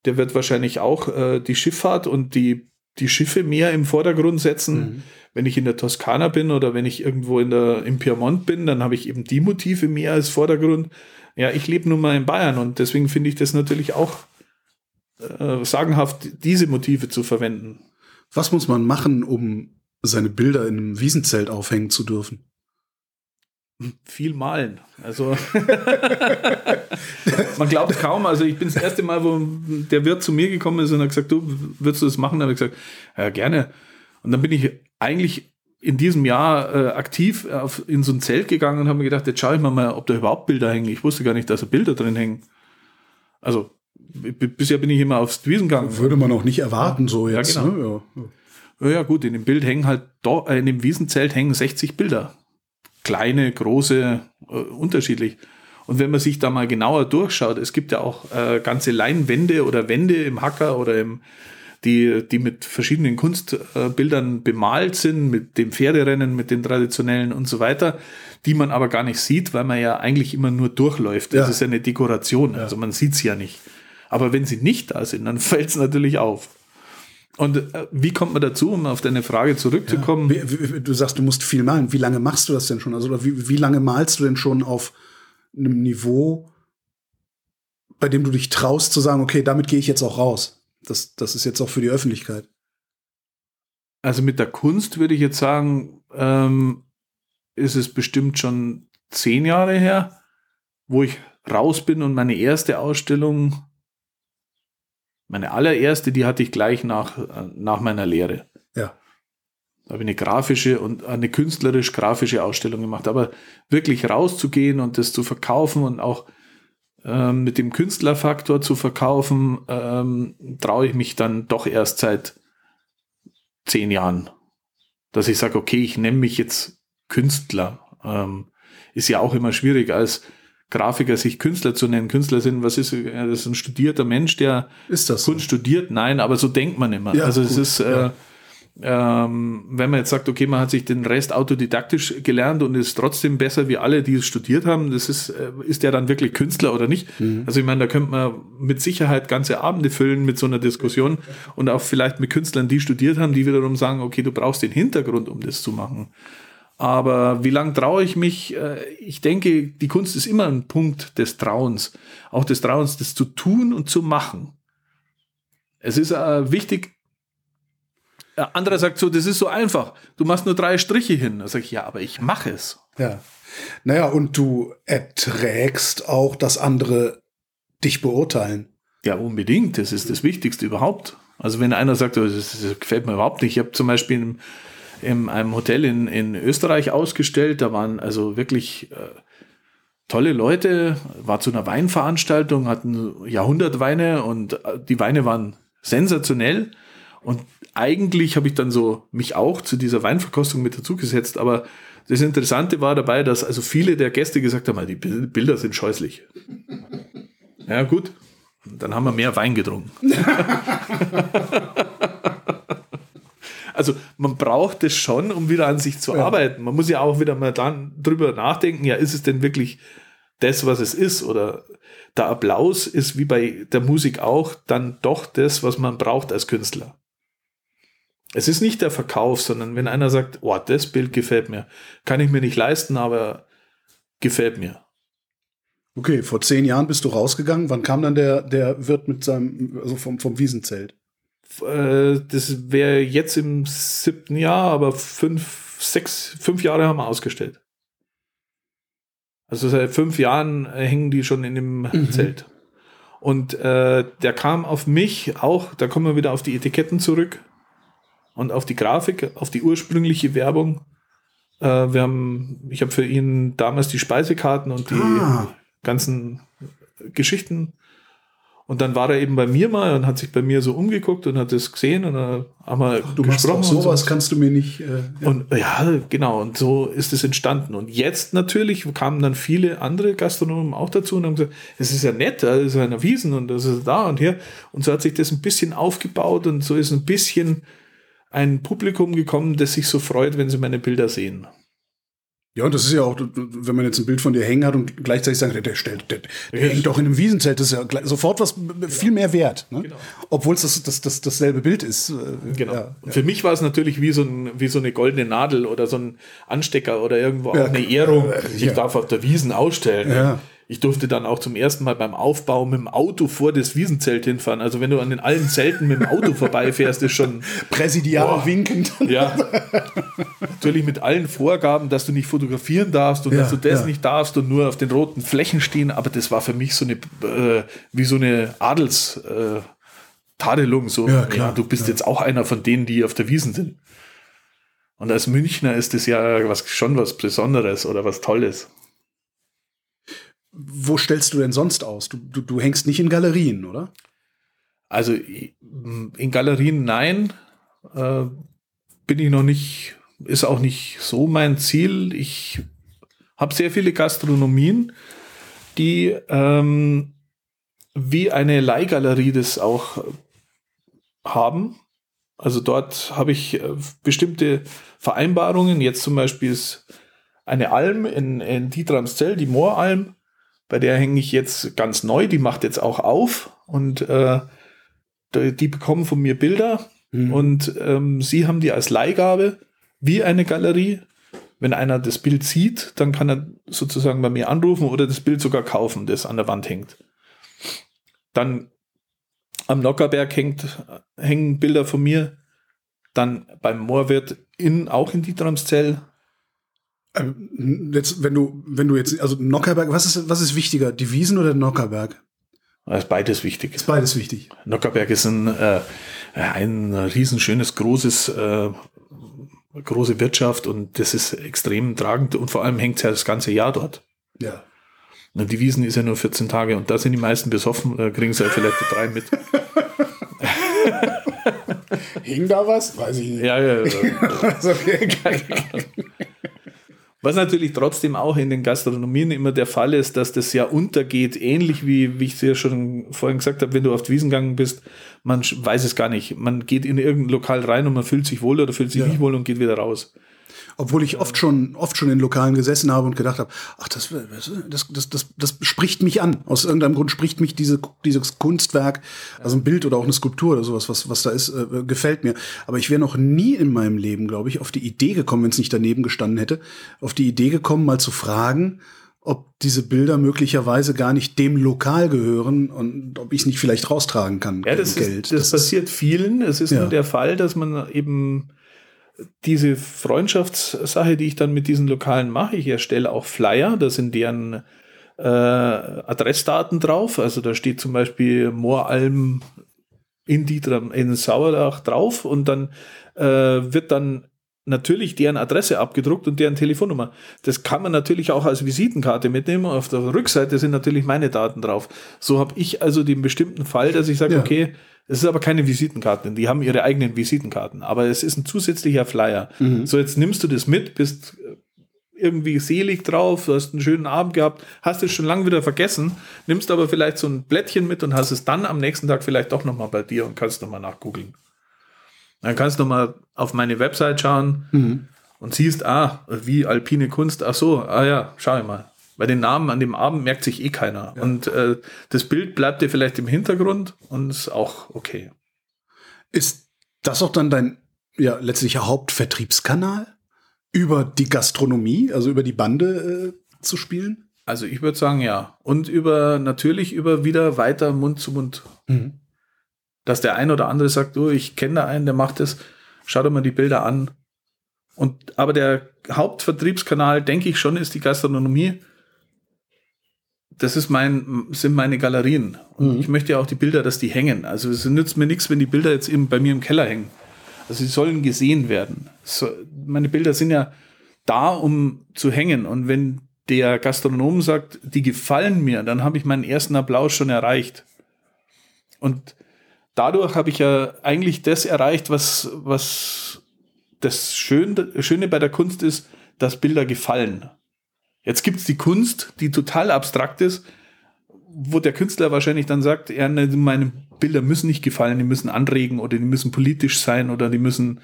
der wird wahrscheinlich auch äh, die Schifffahrt und die die Schiffe mehr im Vordergrund setzen. Mhm. Wenn ich in der Toskana bin oder wenn ich irgendwo in der, im Piemont bin, dann habe ich eben die Motive mehr als Vordergrund. Ja, ich lebe nun mal in Bayern und deswegen finde ich das natürlich auch äh, sagenhaft, diese Motive zu verwenden. Was muss man machen, um seine Bilder in einem Wiesenzelt aufhängen zu dürfen? Viel malen. Also man glaubt kaum, also ich bin das erste Mal, wo der Wirt zu mir gekommen ist und hat gesagt, du, würdest du das machen? Da habe ich gesagt, ja, gerne. Und dann bin ich eigentlich in diesem Jahr äh, aktiv auf, in so ein Zelt gegangen und habe mir gedacht, jetzt schaue ich mal, mal, ob da überhaupt Bilder hängen. Ich wusste gar nicht, dass da Bilder drin hängen. Also b- bisher bin ich immer aufs Wiesen gegangen. Würde man auch nicht erwarten, so jetzt. Ja, genau. Ne? Ja. Ja gut, in dem Bild hängen halt, do- in dem Wiesenzelt hängen sechzig Bilder. Kleine, große, äh, unterschiedlich. Und wenn man sich da mal genauer durchschaut, es gibt ja auch äh, ganze Leinwände oder Wände im Hacker oder im, die, die mit verschiedenen Kunstbildern äh, bemalt sind, mit dem Pferderennen, mit den traditionellen und so weiter, die man aber gar nicht sieht, weil man ja eigentlich immer nur durchläuft. Das ja. ist ja eine Dekoration, also man sieht es ja nicht. Aber wenn sie nicht da sind, dann fällt es natürlich auf. Und wie kommt man dazu, um auf deine Frage zurückzukommen? Ja, wie, wie, du sagst, du musst viel malen. Wie lange machst du das denn schon? Also oder wie, wie lange malst du denn schon auf einem Niveau, bei dem du dich traust zu sagen, okay, damit gehe ich jetzt auch raus. Das, das ist jetzt auch für die Öffentlichkeit. Also mit der Kunst würde ich jetzt sagen, ähm, ist es bestimmt schon zehn Jahre her, wo ich raus bin und meine erste Ausstellung... Meine allererste, die hatte ich gleich nach, nach meiner Lehre. Ja. Da habe ich eine grafische und eine künstlerisch-grafische Ausstellung gemacht. Aber wirklich rauszugehen und das zu verkaufen und auch ähm, mit dem Künstlerfaktor zu verkaufen, ähm, traue ich mich dann doch erst seit zehn Jahren. dass ich sage, okay, ich nenne mich jetzt Künstler. Ähm, ist ja auch immer schwierig, als Grafiker sich Künstler zu nennen. Künstler sind, was ist, das ist ein studierter Mensch, der ist das so? Kunst studiert? Nein, aber so denkt man immer. Ja, also es gut, ist, ja. äh, ähm, wenn man jetzt sagt, okay, man hat sich den Rest autodidaktisch gelernt und ist trotzdem besser wie alle, die es studiert haben, das ist, äh, ist der dann wirklich Künstler oder nicht? Mhm. Also ich meine, da könnte man mit Sicherheit ganze Abende füllen mit so einer Diskussion und auch vielleicht mit Künstlern, die studiert haben, die wiederum sagen, okay, du brauchst den Hintergrund, um das zu machen. Aber wie lange traue ich mich? Ich denke, die Kunst ist immer ein Punkt des Trauens. Auch des Trauens, das zu tun und zu machen. Es ist wichtig. Anderer sagt so, das ist so einfach. Du machst nur drei Striche hin. Da sage ich, ja, aber ich mache es. Ja. Naja, und du erträgst auch, dass andere dich beurteilen. Ja, unbedingt. Das ist das Wichtigste überhaupt. Also wenn einer sagt, das gefällt mir überhaupt nicht. Ich habe zum Beispiel im in einem Hotel in, in Österreich ausgestellt. Da waren also wirklich äh, tolle Leute. War zu einer Weinveranstaltung, hatten Jahrhundertweine und die Weine waren sensationell. Und eigentlich habe ich dann so mich auch zu dieser Weinverkostung mit dazugesetzt. Aber das Interessante war dabei, dass also viele der Gäste gesagt haben, die Bilder sind scheußlich. Ja gut, dann haben wir mehr Wein getrunken. Also man braucht es schon, um wieder an sich zu ja. arbeiten. Man muss ja auch wieder mal dann drüber nachdenken, ja, ist es denn wirklich das, was es ist? Oder der Applaus ist wie bei der Musik auch dann doch das, was man braucht als Künstler. Es ist nicht der Verkauf, sondern wenn einer sagt, oh, das Bild gefällt mir, kann ich mir nicht leisten, aber gefällt mir. Okay, vor zehn Jahren bist du rausgegangen. Wann kam dann der, der Wirt mit seinem, also vom, vom Wiesenzelt? Das wäre jetzt im siebten Jahr, aber fünf, sechs, fünf Jahre haben wir ausgestellt. Also seit fünf Jahren hängen die schon in dem mhm. Zelt. Und äh, der kam auf mich auch, da kommen wir wieder auf die Etiketten zurück und auf die Grafik, auf die ursprüngliche Werbung. Äh, wir haben, ich habe für ihn damals die Speisekarten und die ah. ganzen Geschichten. Und dann war er eben bei mir mal und hat sich bei mir so umgeguckt und hat das gesehen und dann haben wir gesprochen. Du machst auch sowas, kannst du mir nicht... Äh, ja. Und ja, genau. Und so ist es entstanden. Und jetzt natürlich kamen dann viele andere Gastronomen auch dazu und haben gesagt, es ist ja nett, das ist ja eine Wiesn und das ist da und hier. Und so hat sich das ein bisschen aufgebaut und so ist ein bisschen ein Publikum gekommen, das sich so freut, wenn sie meine Bilder sehen. Ja, und das ist ja auch, wenn man jetzt ein Bild von dir hängen hat und gleichzeitig sagt, der, der, der, der hängt doch in einem Wiesenzelt, das ist ja sofort was genau. viel mehr wert, ne? Genau. Obwohl es das, das, das, dasselbe Bild ist. Genau. Ja, und für ja. mich war es natürlich wie so, ein, wie so eine goldene Nadel oder so ein Anstecker oder irgendwo ja. auch eine Ehrung. Ich ja. darf auf der Wiesn ausstellen. Ja. Ich durfte dann auch zum ersten Mal beim Aufbau mit dem Auto vor das Wiesenzelt hinfahren. Also wenn du an den allen Zelten mit dem Auto vorbeifährst, ist schon... Präsidial winkend. Ja. Natürlich mit allen Vorgaben, dass du nicht fotografieren darfst und ja, dass du das ja. nicht darfst und nur auf den roten Flächen stehen, aber das war für mich so eine äh, wie so eine Adels äh, Tadelung, so ja, klar, ja, du bist ja. jetzt auch einer von denen, die auf der Wiesn sind. Und als Münchner ist das ja was, schon was Besonderes oder was Tolles. Wo stellst du denn sonst aus? Du, du, du hängst nicht in Galerien, oder? Also in Galerien nein, äh, bin ich noch nicht. Ist auch nicht so mein Ziel. Ich habe sehr viele Gastronomien, die ähm, wie eine Leihgalerie das auch haben. Also dort habe ich bestimmte Vereinbarungen. Jetzt zum Beispiel ist eine Alm in, in Dietramszell, die Mooralm. Bei der hänge ich jetzt ganz neu. Die macht jetzt auch auf. Und äh, die bekommen von mir Bilder. Mhm. Und ähm, sie haben die als Leihgabe. Wie eine Galerie. Wenn einer das Bild sieht, dann kann er sozusagen bei mir anrufen oder das Bild sogar kaufen, das an der Wand hängt. Dann am Nockherberg hängt, hängen Bilder von mir. Dann beim Moorwirt in, auch in Dietramszell. Jetzt, wenn du, wenn du jetzt, also Nockherberg, was ist, was ist wichtiger, die Wiesn oder Nockherberg? Ist beides wichtig. Ist beides wichtig. Nockherberg ist ein, äh, ein riesenschönes, großes äh, große Wirtschaft und das ist extrem tragend und vor allem hängt es ja das ganze Jahr dort. Ja. Und die Wiesn ist ja nur vierzehn Tage und da sind die meisten besoffen, äh, kriegen sie ja vielleicht drei mit. Hing da was? Weiß ich nicht. Ja, ja, ja. Also, okay. Was natürlich trotzdem auch in den Gastronomien immer der Fall ist, dass das ja untergeht, ähnlich wie, wie ich es ja schon vorhin gesagt habe, wenn du auf die Wiesn gegangen bist, man weiß es gar nicht. Man geht in irgendein Lokal rein und man fühlt sich wohl oder fühlt sich ja. nicht wohl und geht wieder raus. Obwohl ich oft schon, oft schon in Lokalen gesessen habe und gedacht habe, ach, das, das, das, das, das spricht mich an. Aus irgendeinem Grund spricht mich diese, dieses Kunstwerk, also ein Bild oder auch eine Skulptur oder sowas, was, was da ist, äh, gefällt mir. Aber ich wäre noch nie in meinem Leben, glaube ich, auf die Idee gekommen, wenn es nicht daneben gestanden hätte, auf die Idee gekommen, mal zu fragen, ob diese Bilder möglicherweise gar nicht dem Lokal gehören und ob ich es nicht vielleicht raustragen kann. Ja, das, ist, Geld. das, das passiert vielen. Es ist ja. nur der Fall, dass man eben diese Freundschaftssache, die ich dann mit diesen Lokalen mache, ich erstelle auch Flyer, da sind deren äh, Adressdaten drauf, also da steht zum Beispiel Mooralm in Dietram, in Sauerlach drauf und dann äh, wird dann natürlich deren Adresse abgedruckt und deren Telefonnummer. Das kann man natürlich auch als Visitenkarte mitnehmen. Auf der Rückseite sind natürlich meine Daten drauf. So habe ich also den bestimmten Fall, dass ich sage, ja. okay, es ist aber keine Visitenkarten, die haben ihre eigenen Visitenkarten, aber es ist ein zusätzlicher Flyer. Mhm. So, jetzt nimmst du das mit, bist irgendwie selig drauf, du hast einen schönen Abend gehabt, hast es schon lange wieder vergessen, nimmst aber vielleicht so ein Blättchen mit und hast es dann am nächsten Tag vielleicht doch nochmal bei dir und kannst nochmal nachgoogeln. Dann kannst du nochmal auf meine Website schauen mhm. und siehst, ah, wie Alpine Kunst, ach so, ah ja, schau mal. Bei den Namen an dem Abend merkt sich eh keiner. Ja. Und äh, das Bild bleibt dir vielleicht im Hintergrund und ist auch okay. Ist das auch dann dein ja, letztlicher Hauptvertriebskanal? Über die Gastronomie, also über die Bande äh, zu spielen? Also ich würde sagen, ja. Und über natürlich über wieder weiter Mund zu Mund. Mhm. Dass der ein oder andere sagt, oh, ich kenne da einen, der macht das. Schau dir mal die Bilder an. Und aber der Hauptvertriebskanal, denke ich schon, ist die Gastronomie. Das ist mein, sind meine Galerien. Und mhm. ich möchte ja auch die Bilder, dass die hängen. Also es nützt mir nichts, wenn die Bilder jetzt eben bei mir im Keller hängen. Also sie sollen gesehen werden. So, meine Bilder sind ja da, um zu hängen. Und wenn der Gastronom sagt, die gefallen mir, dann habe ich meinen ersten Applaus schon erreicht. Und dadurch habe ich ja eigentlich das erreicht, was, was das Schöne bei der Kunst ist, dass Bilder gefallen. Jetzt gibt es die Kunst, die total abstrakt ist, wo der Künstler wahrscheinlich dann sagt, ja, meine Bilder müssen nicht gefallen, die müssen anregen oder die müssen politisch sein oder die müssen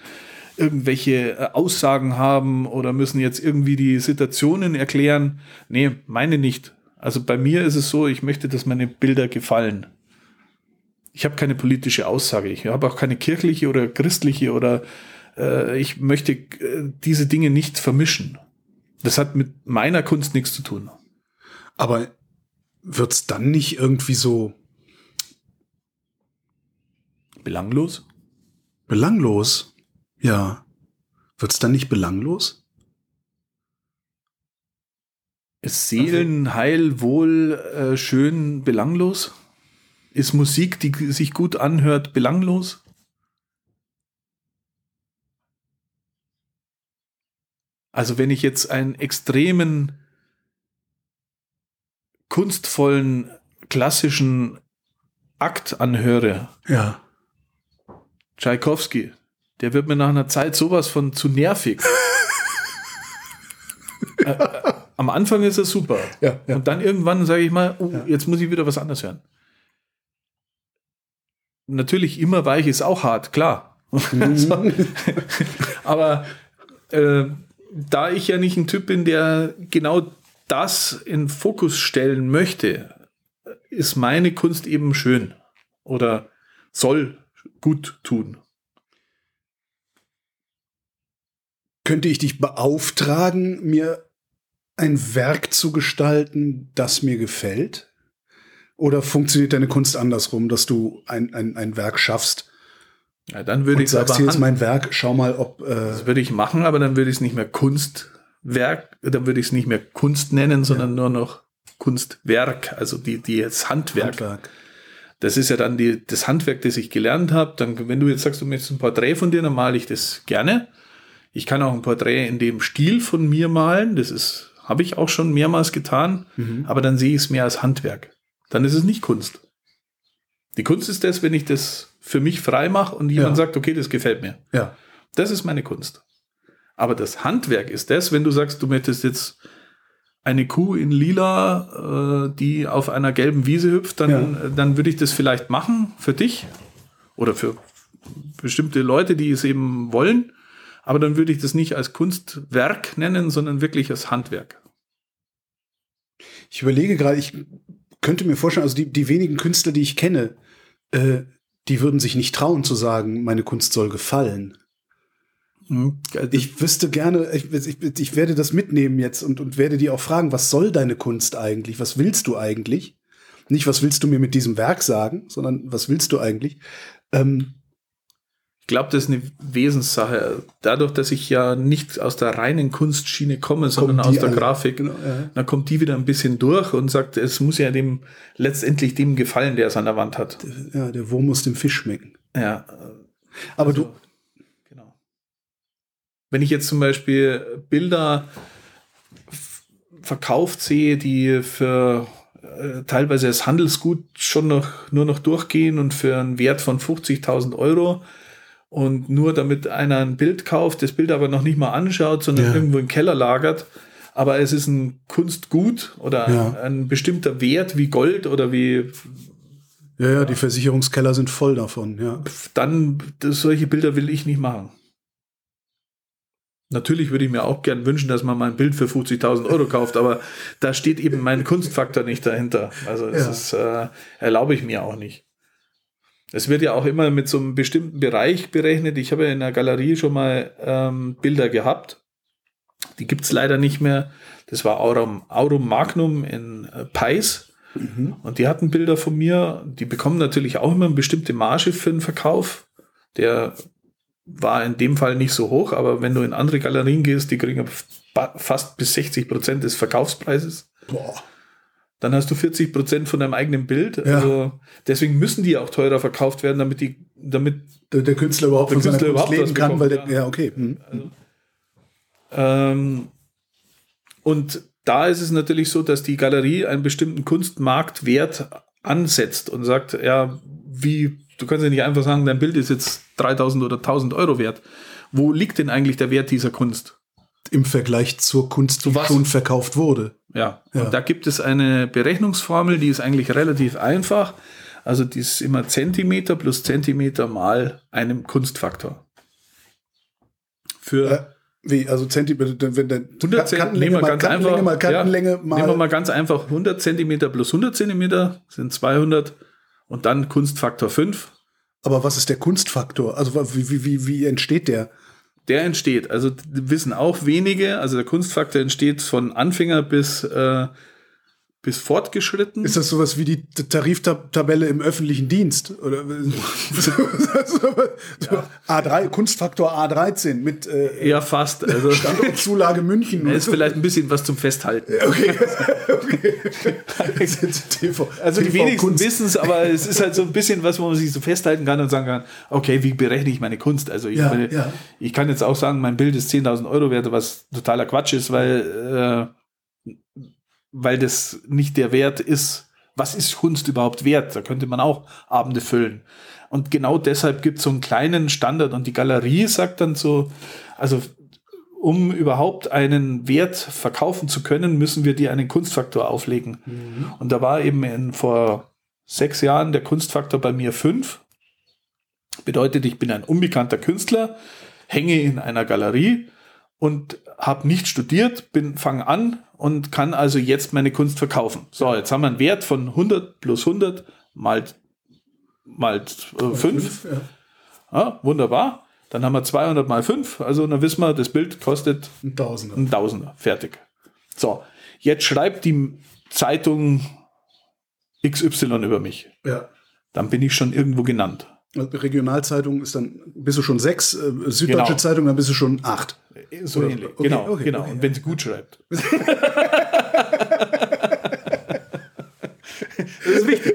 irgendwelche Aussagen haben oder müssen jetzt irgendwie die Situationen erklären. Nee, meine nicht. Also bei mir ist es so, ich möchte, dass meine Bilder gefallen. Ich habe keine politische Aussage. Ich habe auch keine kirchliche oder christliche oder äh, ich möchte äh, diese Dinge nicht vermischen. Das hat mit meiner Kunst nichts zu tun. Aber wird es dann nicht irgendwie so belanglos? Belanglos? Ja. Wird es dann nicht belanglos? Ist Seelenheil wohl äh, schön belanglos? Ist Musik, die sich gut anhört, belanglos? Also wenn ich jetzt einen extremen, kunstvollen, klassischen Akt anhöre, ja. Tschaikowski, der wird mir nach einer Zeit sowas von zu nervig. äh, äh, am Anfang ist er super. Ja, ja. Und dann irgendwann sage ich mal, oh, ja. jetzt muss ich wieder was anderes hören. Natürlich, immer weich ist auch hart, klar. Mhm. Aber äh, da ich ja nicht ein Typ bin, der genau das in Fokus stellen möchte, ist meine Kunst eben schön oder soll gut tun. Könnte ich dich beauftragen, mir ein Werk zu gestalten, das mir gefällt? Oder funktioniert deine Kunst andersrum, dass du ein, ein, ein Werk schaffst? Ja, dann würde ich sagst, aber hier ist mein Werk, schau mal, ob. Äh das würde ich machen, aber dann würde ich es nicht mehr Kunstwerk, dann würde ich es nicht mehr Kunst nennen, sondern ja. nur noch Kunstwerk, also die, die jetzt Handwerk. Handwerk. Das ist ja dann die, das Handwerk, das ich gelernt habe. Dann, wenn du jetzt sagst, du möchtest ein Porträt von dir, dann male ich das gerne. Ich kann auch ein Porträt in dem Stil von mir malen. Das ist, habe ich auch schon mehrmals getan, mhm. aber dann sehe ich es mehr als Handwerk. Dann ist es nicht Kunst. Die Kunst ist das, wenn ich das für mich frei mache und jemand ja. sagt, okay, das gefällt mir. Ja. Das ist meine Kunst. Aber das Handwerk ist das, wenn du sagst, du möchtest jetzt eine Kuh in lila, äh, die auf einer gelben Wiese hüpft, dann, ja. dann würde ich das vielleicht machen für dich oder für bestimmte Leute, die es eben wollen. Aber dann würde ich das nicht als Kunstwerk nennen, sondern wirklich als Handwerk. Ich überlege gerade, ich könnte mir vorstellen, also die, die wenigen Künstler, die ich kenne, äh, die würden sich nicht trauen zu sagen, meine Kunst soll gefallen. Ich wüsste gerne, ich, ich, ich werde das mitnehmen jetzt und, und werde die auch fragen, was soll deine Kunst eigentlich? Was willst du eigentlich? Nicht, was willst du mir mit diesem Werk sagen, sondern was willst du eigentlich? Ähm, ich glaube, das ist eine Wesenssache. Dadurch, dass ich ja nicht aus der reinen Kunstschiene komme, sondern aus der alle. Grafik, genau, ja. dann kommt die wieder ein bisschen durch und sagt, es muss ja dem letztendlich dem gefallen, der es an der Wand hat. Ja, der Wurm muss dem Fisch schmecken. Ja. Aber also, du wenn ich jetzt zum Beispiel Bilder f- verkauft sehe, die für äh, teilweise als Handelsgut schon noch nur noch durchgehen und für einen Wert von fünfzigtausend Euro und nur damit einer ein Bild kauft, das Bild aber noch nicht mal anschaut, sondern ja. irgendwo im Keller lagert, aber es ist ein Kunstgut oder ja. ein, ein bestimmter Wert wie Gold oder wie... Ja, ja, die Versicherungskeller sind voll davon. Ja. Dann das, solche Bilder will ich nicht machen. Natürlich würde ich mir auch gern wünschen, dass man mein Bild für fünfzigtausend Euro kauft, aber da steht eben mein Kunstfaktor nicht dahinter. Also das ja. ist, äh, erlaube ich mir auch nicht. Es wird ja auch immer mit so einem bestimmten Bereich berechnet. Ich habe ja in der Galerie schon mal ähm, Bilder gehabt. Die gibt es leider nicht mehr. Das war Aurum, Aurum Magnum in äh, Peis. Mhm. Und die hatten Bilder von mir. Die bekommen natürlich auch immer eine bestimmte Marge für den Verkauf, der... war in dem Fall nicht so hoch, aber wenn du in andere Galerien gehst, die kriegen fast bis sechzig Prozent des Verkaufspreises. Boah. Dann hast du vierzig Prozent von deinem eigenen Bild. Ja. Also deswegen müssen die auch teurer verkauft werden, damit die, damit der, der Künstler überhaupt, der Künstler Künstler überhaupt leben kann, weil der, ja, okay. Mhm. Also, ähm, und da ist es natürlich so, dass die Galerie einen bestimmten Kunstmarktwert ansetzt und sagt, ja, wie du kannst ja nicht einfach sagen, dein Bild ist jetzt dreitausend oder tausend Euro wert. Wo liegt denn eigentlich der Wert dieser Kunst? Im Vergleich zur Kunst, die schon verkauft wurde. Ja. ja, und da gibt es eine Berechnungsformel, die ist eigentlich relativ einfach. Also die ist immer Zentimeter plus Zentimeter mal einem Kunstfaktor. Für ja, wie, also Zentimeter, wenn der Kantenlänge mal Kantenlänge mal Kantenlänge mal... Nehmen wir mal ganz einfach hundert Zentimeter plus hundert Zentimeter sind zweihundert und dann Kunstfaktor fünf. Aber was ist der Kunstfaktor? Also wie, wie, wie, wie entsteht der? Der entsteht, also wissen auch wenige, also der Kunstfaktor entsteht von Anfänger bis, äh, bis fortgeschritten. Ist das sowas wie die Tariftabelle im öffentlichen Dienst? Oder? ja. A drei, Kunstfaktor A dreizehn mit äh, ja, fast. Also Standortzulage München. Da ist vielleicht ein bisschen was zum Festhalten. Okay. okay. T V, also die wenigsten wissen es, aber es ist halt so ein bisschen was, wo man sich so festhalten kann und sagen kann, okay, wie berechne ich meine Kunst? Also ich, ja, meine, ja. ich kann jetzt auch sagen, mein Bild ist zehntausend Euro wert, was totaler Quatsch ist, weil äh, weil das nicht der Wert ist. Was ist Kunst überhaupt wert? Da könnte man auch Abende füllen. Und genau deshalb gibt es so einen kleinen Standard und die Galerie sagt dann so, also um überhaupt einen Wert verkaufen zu können, müssen wir dir einen Kunstfaktor auflegen. Mhm. Und da war eben in, vor sechs Jahren der Kunstfaktor bei mir fünf. Bedeutet, ich bin ein unbekannter Künstler, hänge in einer Galerie und habe nicht studiert, bin fange an und kann also jetzt meine Kunst verkaufen. So, jetzt haben wir einen Wert von hundert plus hundert mal, mal äh, fünf. Ja. Ja, wunderbar. Dann haben wir zweihundert mal fünf. Also dann wissen wir, das Bild kostet ein Tausender. Ein Tausender. Fertig. So, jetzt schreibt die Zeitung X Y über mich. Ja. Dann bin ich schon irgendwo genannt. Regionalzeitung ist dann, bist du schon sechs, äh, Süddeutsche genau. Zeitung, dann bist du schon acht. So Oder, ähnlich, okay, genau. Okay, genau. Okay, und ja. wenn sie gut schreibt. Das ist wichtig.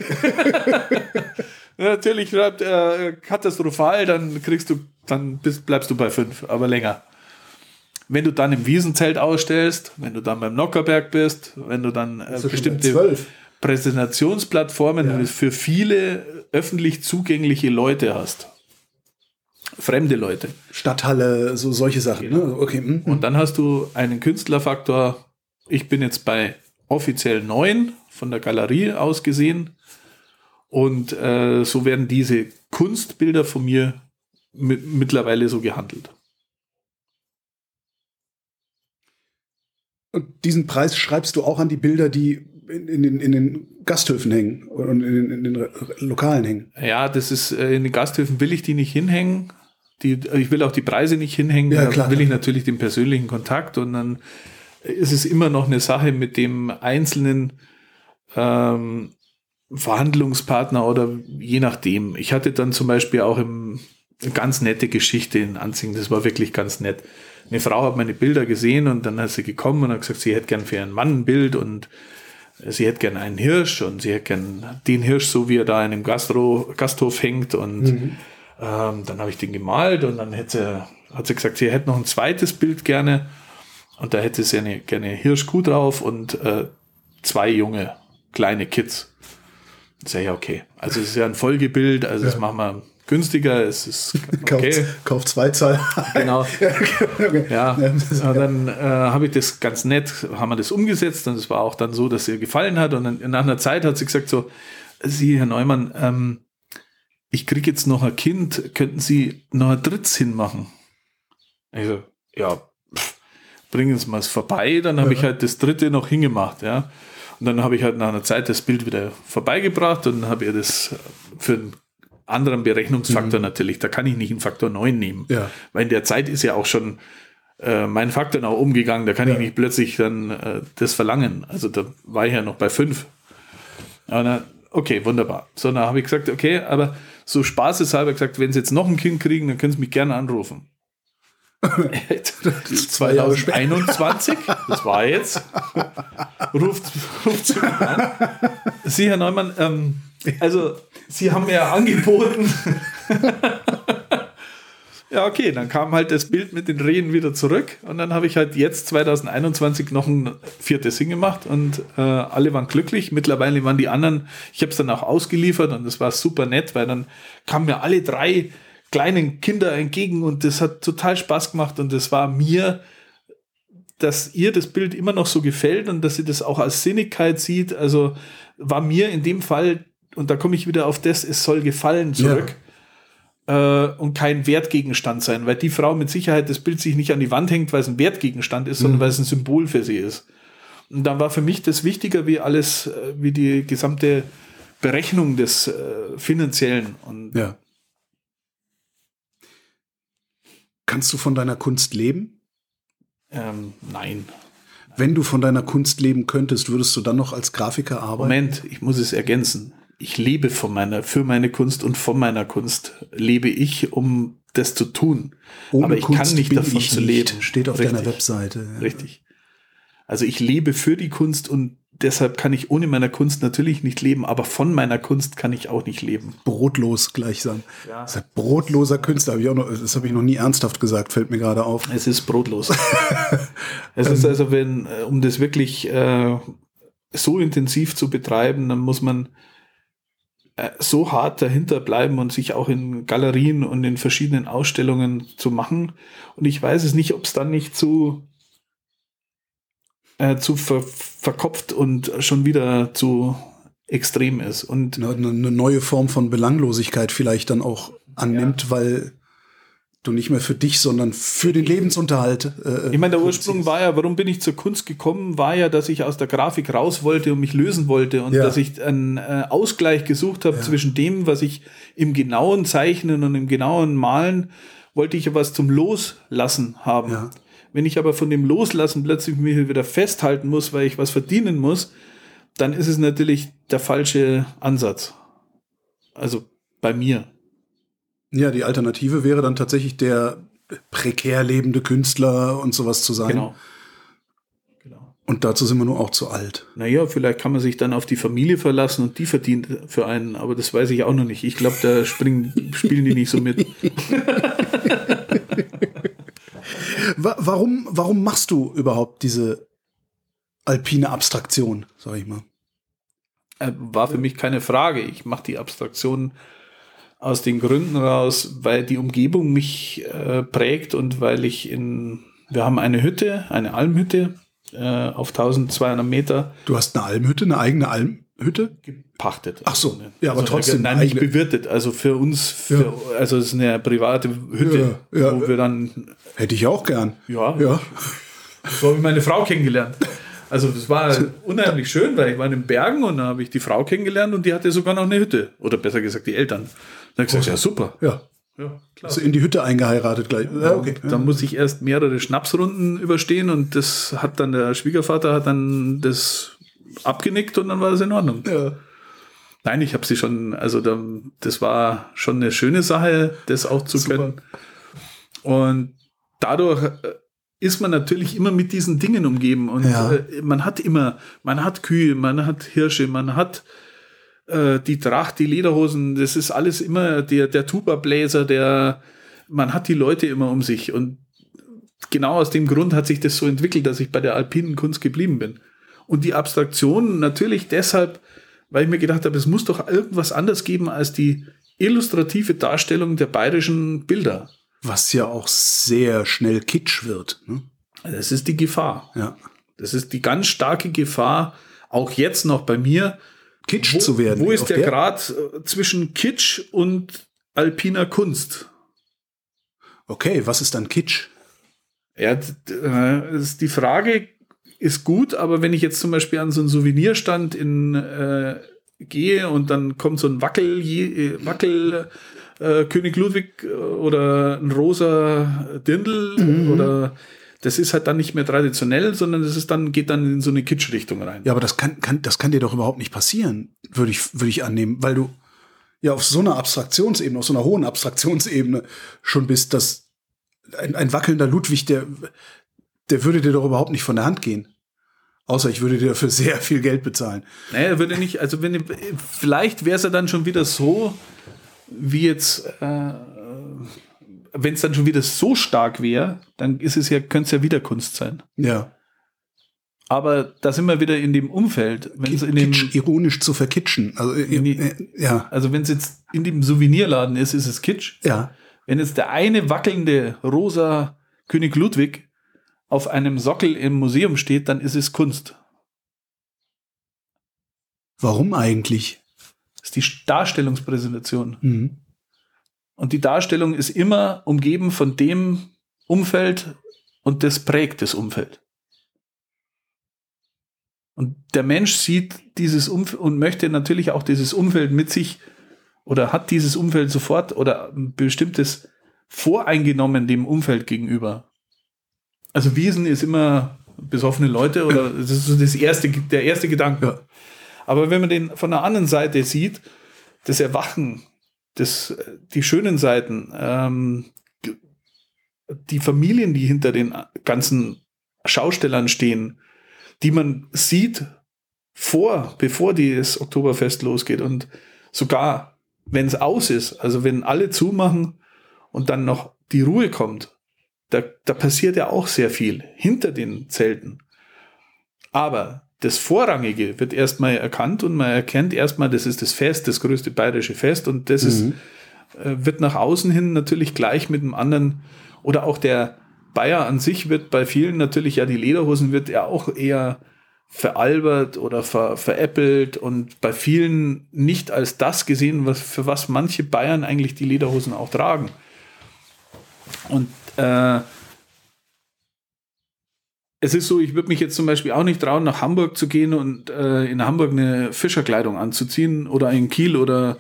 Natürlich schreibt äh, katastrophal, dann kriegst du, dann bist, bleibst du bei fünf, aber länger. Wenn du dann im Wiesenzelt ausstellst, wenn du dann beim Nockherberg bist, wenn du dann äh, bestimmte Präsentationsplattformen ja. für viele öffentlich zugängliche Leute hast. Fremde Leute. Stadthalle, so solche Sachen. Genau. Ne? Okay. Mhm. Und dann hast du einen Künstlerfaktor. Ich bin jetzt bei offiziell neun von der Galerie aus gesehen. Und äh, so werden diese Kunstbilder von mir mi- mittlerweile so gehandelt. Und diesen Preis schreibst du auch an die Bilder, die in, in, in den Gasthöfen hängen und in, in den Lokalen hängen. Ja, das ist, in den Gasthöfen will ich die nicht hinhängen. Die, ich will auch die Preise nicht hinhängen. Ja, klar. Da will ich natürlich den persönlichen Kontakt. Und dann ist es immer noch eine Sache mit dem einzelnen ähm, Verhandlungspartner oder je nachdem. Ich hatte dann zum Beispiel auch im, eine ganz nette Geschichte in Anzing. Das war wirklich ganz nett. Eine Frau hat meine Bilder gesehen und dann ist sie gekommen und hat gesagt, sie hätte gern für ihren Mann ein Bild und sie hätte gern einen Hirsch und sie hätte gern den Hirsch, so wie er da in einem Gastro, Gasthof hängt. Und mhm. ähm, dann habe ich den gemalt und dann hätte, hat sie gesagt, sie hätte noch ein zweites Bild gerne und da hätte sie eine, gerne Hirschkuh drauf und äh, zwei junge, kleine Kids. Ich sage, ja, okay. Also es ist ja ein Folgebild, also ja. Das machen wir günstiger, es ist okay. Kauft zwei Zahl. Genau. Ja, und dann äh, habe ich das ganz nett, haben wir das umgesetzt und es war auch dann so, dass ihr gefallen hat und dann, nach einer Zeit hat sie gesagt so, Sie, Herr Neumann, ähm, ich kriege jetzt noch ein Kind, könnten Sie noch ein Dritz hinmachen? Ich so, ja, pff, bringen Sie mal es vorbei, dann habe ja. ich halt das dritte noch hingemacht, ja. Und dann habe ich halt nach einer Zeit das Bild wieder vorbeigebracht und habe ihr das für einen anderen Berechnungsfaktor mhm. natürlich, da kann ich nicht einen Faktor neun nehmen, ja. weil in der Zeit ist ja auch schon äh, mein Faktor nach oben gegangen, da kann ja. ich nicht plötzlich dann äh, das verlangen, also da war ich ja noch bei fünf. Dann, okay, wunderbar. So, dann habe ich gesagt, okay, aber so spaßeshalber gesagt, wenn Sie jetzt noch ein Kind kriegen, dann können Sie mich gerne anrufen. zwanzig einundzwanzig, das war jetzt, ruft, ruft sie mich an. Sie, Herr Neumann, ähm, also Sie haben mir angeboten. Ja, okay, dann kam halt das Bild mit den Rehen wieder zurück und dann habe ich halt jetzt zwanzig einundzwanzig noch ein viertes hingemacht und äh, alle waren glücklich. Mittlerweile waren die anderen, ich habe es dann auch ausgeliefert und das war super nett, weil dann kamen mir alle drei kleinen Kinder entgegen und das hat total Spaß gemacht und das war mir, dass ihr das Bild immer noch so gefällt und dass sie das auch als Sinnigkeit sieht, also war mir in dem Fall, und da komme ich wieder auf das, es soll gefallen zurück ja. äh, und kein Wertgegenstand sein, weil die Frau mit Sicherheit das Bild sich nicht an die Wand hängt, weil es ein Wertgegenstand ist, mhm. sondern weil es ein Symbol für sie ist. Und dann war für mich das wichtiger, wie alles, wie die gesamte Berechnung des äh, Finanziellen und ja. Kannst du von deiner Kunst leben? Ähm, nein. Wenn du von deiner Kunst leben könntest, würdest du dann noch als Grafiker arbeiten? Moment, ich muss es ergänzen. Ich lebe von meiner, für meine Kunst und von meiner Kunst lebe ich, um das zu tun. Ohne aber ich Kunst kann nicht bin davon ich zu leben. Nicht. Steht auf Richtig. Deiner Webseite. Ja. Richtig. Also ich lebe für die Kunst und deshalb kann ich ohne meiner Kunst natürlich nicht leben, aber von meiner Kunst kann ich auch nicht leben. Brotlos gleichsam. Ja. Das ist ein brotloser Künstler, habe ich auch noch, das habe ich noch nie ernsthaft gesagt, fällt mir gerade auf. Es ist brotlos. Es ist also, wenn, um das wirklich äh, so intensiv zu betreiben, dann muss man äh, so hart dahinter bleiben und sich auch in Galerien und in verschiedenen Ausstellungen zu machen. Und ich weiß es nicht, ob es dann nicht zu Äh, zu ver- verkopft und schon wieder zu extrem ist. Und eine, eine neue Form von Belanglosigkeit vielleicht dann auch annimmt, ja. weil du nicht mehr für dich, sondern für den Lebensunterhalt. Äh, ich meine, der Ursprung war ja, warum bin ich zur Kunst gekommen, war ja, dass ich aus der Grafik raus wollte und mich lösen wollte und ja. dass ich einen äh, Ausgleich gesucht habe ja. zwischen dem, was ich im genauen Zeichnen und im genauen Malen wollte ich was zum Loslassen haben. Ja. Wenn ich aber von dem Loslassen plötzlich mich wieder festhalten muss, weil ich was verdienen muss, dann ist es natürlich der falsche Ansatz. Also bei mir. Ja, die Alternative wäre dann tatsächlich der prekär lebende Künstler und sowas zu sein. Genau. Genau. Und dazu sind wir nur auch zu alt. Naja, vielleicht kann man sich dann auf die Familie verlassen und die verdient für einen, aber das weiß ich auch noch nicht. Ich glaube, da springen, spielen die nicht so mit. Warum, warum machst du überhaupt diese alpine Abstraktion, sag ich mal? war für mich keine Frage. Ich mache die Abstraktion aus den Gründen raus, weil die Umgebung mich äh, prägt und weil ich in, wir haben eine Hütte, eine Almhütte äh, auf eintausendzweihundert Meter. Du hast eine Almhütte, eine eigene Almhütte? Gepachtet. Ach so, ja, also aber trotzdem. Nein, nicht bewirtet, also für uns, für, ja. also es ist eine private Hütte, ja, ja. wo wir dann... Hätte ich auch gern. Ja, ja. So habe ich meine Frau kennengelernt. Also es war unheimlich schön, weil ich war in den Bergen und da habe ich die Frau kennengelernt und die hatte sogar noch eine Hütte. Oder besser gesagt, die Eltern. Dann habe ich gesagt, oh, ja super. Ja, ja klar. Also in die Hütte eingeheiratet gleich. Ja, okay. Dann muss ich erst mehrere Schnapsrunden überstehen und das hat dann der Schwiegervater hat dann das abgenickt und dann war das in Ordnung. Ja. Nein, ich habe sie schon, also da, das war schon eine schöne Sache, das auch zu super. Können. Und dadurch... ist man natürlich immer mit diesen Dingen umgeben und ja. äh, man hat immer, man hat Kühe, man hat Hirsche, man hat äh, die Tracht, die Lederhosen, das ist alles immer der, der Tuba-Bläser, der, man hat die Leute immer um sich und genau aus dem Grund hat sich das so entwickelt, dass ich bei der alpinen Kunst geblieben bin. Und die Abstraktion natürlich deshalb, weil ich mir gedacht habe, es muss doch irgendwas anderes geben als die illustrative Darstellung der bayerischen Bilder. Was ja auch sehr schnell kitsch wird. Ne? Das ist die Gefahr. Ja. Das ist die ganz starke Gefahr, auch jetzt noch bei mir, kitsch wo, zu werden. Wo ist der, der Grad zwischen Kitsch und alpiner Kunst? Okay, was ist dann Kitsch? Ja, ist die Frage ist gut, aber wenn ich jetzt zum Beispiel an so einen Souvenirstand in, äh, gehe und dann kommt so ein Wackel, Wackel Äh, König Ludwig oder ein rosa Dirndl mhm. oder das ist halt dann nicht mehr traditionell, sondern das ist dann, geht dann in so eine Kitsch-Richtung rein. Ja, aber das kann, kann, das kann dir doch überhaupt nicht passieren, würde ich, würde ich annehmen, weil du ja auf so einer Abstraktionsebene, auf so einer hohen Abstraktionsebene schon bist, dass ein, ein wackelnder Ludwig, der, der würde dir doch überhaupt nicht von der Hand gehen. Außer ich würde dir dafür sehr viel Geld bezahlen. Naja, er würde nicht, also wenn, vielleicht wäre es ja dann schon wieder so, wie jetzt, äh, wenn es dann schon wieder so stark wäre, dann ist es ja, könnte es ja wieder Kunst sein. Ja. Aber da sind wir wieder in dem Umfeld. Wenn's in dem, Kitsch, ironisch zu verkitschen. Also, die, äh, ja. Also wenn es jetzt in dem Souvenirladen ist, ist es Kitsch. Ja. Wenn jetzt der eine wackelnde rosa König Ludwig auf einem Sockel im Museum steht, dann ist es Kunst. Warum eigentlich? Die Darstellungspräsentation. Mhm. Und die Darstellung ist immer umgeben von dem Umfeld und das prägt das Umfeld. Und der Mensch sieht dieses Umfeld und möchte natürlich auch dieses Umfeld mit sich oder hat dieses Umfeld sofort oder ein bestimmtes voreingenommen dem Umfeld gegenüber. Also Wiesn ist immer besoffene Leute oder das ist so das erste, der erste Gedanke. Ja. Aber wenn man den von der anderen Seite sieht, das Erwachen, das, die schönen Seiten, ähm, die Familien, die hinter den ganzen Schaustellern stehen, die man sieht, vor, bevor das Oktoberfest losgeht und sogar, wenn es aus ist, also wenn alle zumachen und dann noch die Ruhe kommt, da, da passiert ja auch sehr viel hinter den Zelten. Aber das Vorrangige wird erstmal erkannt und man erkennt erstmal, das ist das Fest, das größte bayerische Fest und das mhm. ist, äh, wird nach außen hin natürlich gleich mit dem anderen oder auch der Bayer an sich wird bei vielen natürlich, ja die Lederhosen wird ja auch eher veralbert oder ver, veräppelt und bei vielen nicht als das gesehen, was, für was manche Bayern eigentlich die Lederhosen auch tragen. Und äh, es ist so, ich würde mich jetzt zum Beispiel auch nicht trauen, nach Hamburg zu gehen und äh, in Hamburg eine Fischerkleidung anzuziehen oder in Kiel oder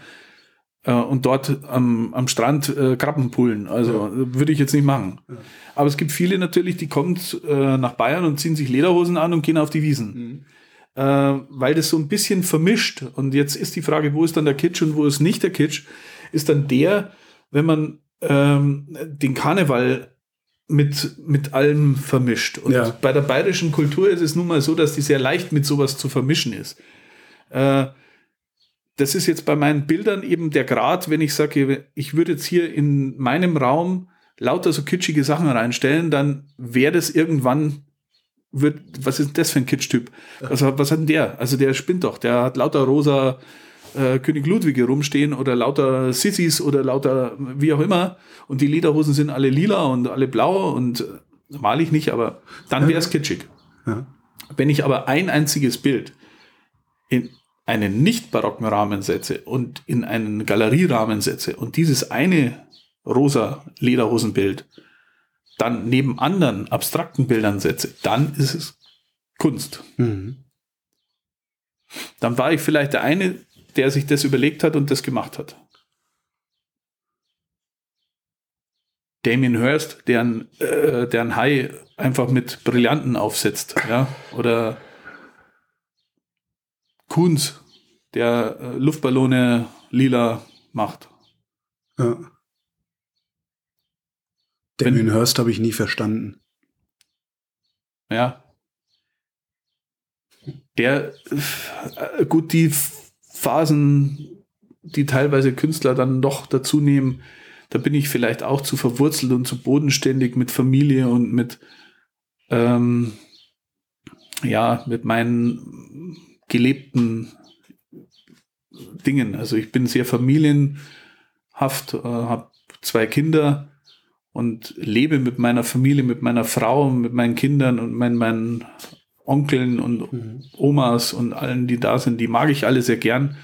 äh, und dort am, am Strand äh, Krabben pullen. Also ja. würde ich jetzt nicht machen. Ja. Aber es gibt viele natürlich, die kommen äh, nach Bayern und ziehen sich Lederhosen an und gehen auf die Wiesn. Mhm. Äh, weil das so ein bisschen vermischt. Und jetzt ist die Frage, wo ist dann der Kitsch und wo ist nicht der Kitsch? Ist dann der, wenn man ähm, den Karneval mit, mit allem vermischt. Und ja. bei der bayerischen Kultur ist es nun mal so, dass die sehr leicht mit sowas zu vermischen ist. Äh, das ist jetzt bei meinen Bildern eben der Grad, wenn ich sage, ich würde jetzt hier in meinem Raum lauter so kitschige Sachen reinstellen, dann wäre das irgendwann, wird, was ist das für ein Kitsch-Typ? Also, was hat denn der? Also der spinnt doch, der hat lauter rosa äh, König Ludwige rumstehen oder lauter Sissis oder lauter wie auch immer und die Lederhosen sind alle lila und alle blau und äh, mal ich nicht, aber dann wäre es kitschig. Ja. Wenn ich aber ein einziges Bild in einen nicht barocken Rahmen setze und in einen Galerierahmen setze und dieses eine rosa Lederhosenbild dann neben anderen abstrakten Bildern setze, dann ist es Kunst. Mhm. Dann war ich vielleicht der eine, der sich das überlegt hat und das gemacht hat. Damien Hirst, deren, äh, deren Hai einfach mit Brillanten aufsetzt. Ja? Oder Koons, der äh, Luftballone lila macht. Ja. Damien Hirst habe ich nie verstanden. Ja. Der, äh, gut, die Phasen, die teilweise Künstler dann doch dazu nehmen, da bin ich vielleicht auch zu verwurzelt und zu bodenständig mit Familie und mit, ähm, ja, mit meinen gelebten Dingen. Also ich bin sehr familienhaft, äh, habe zwei Kinder und lebe mit meiner Familie, mit meiner Frau, mit meinen Kindern und meinen, meinen Onkeln und mhm. Omas und allen, die da sind. Die mag ich alle sehr gern.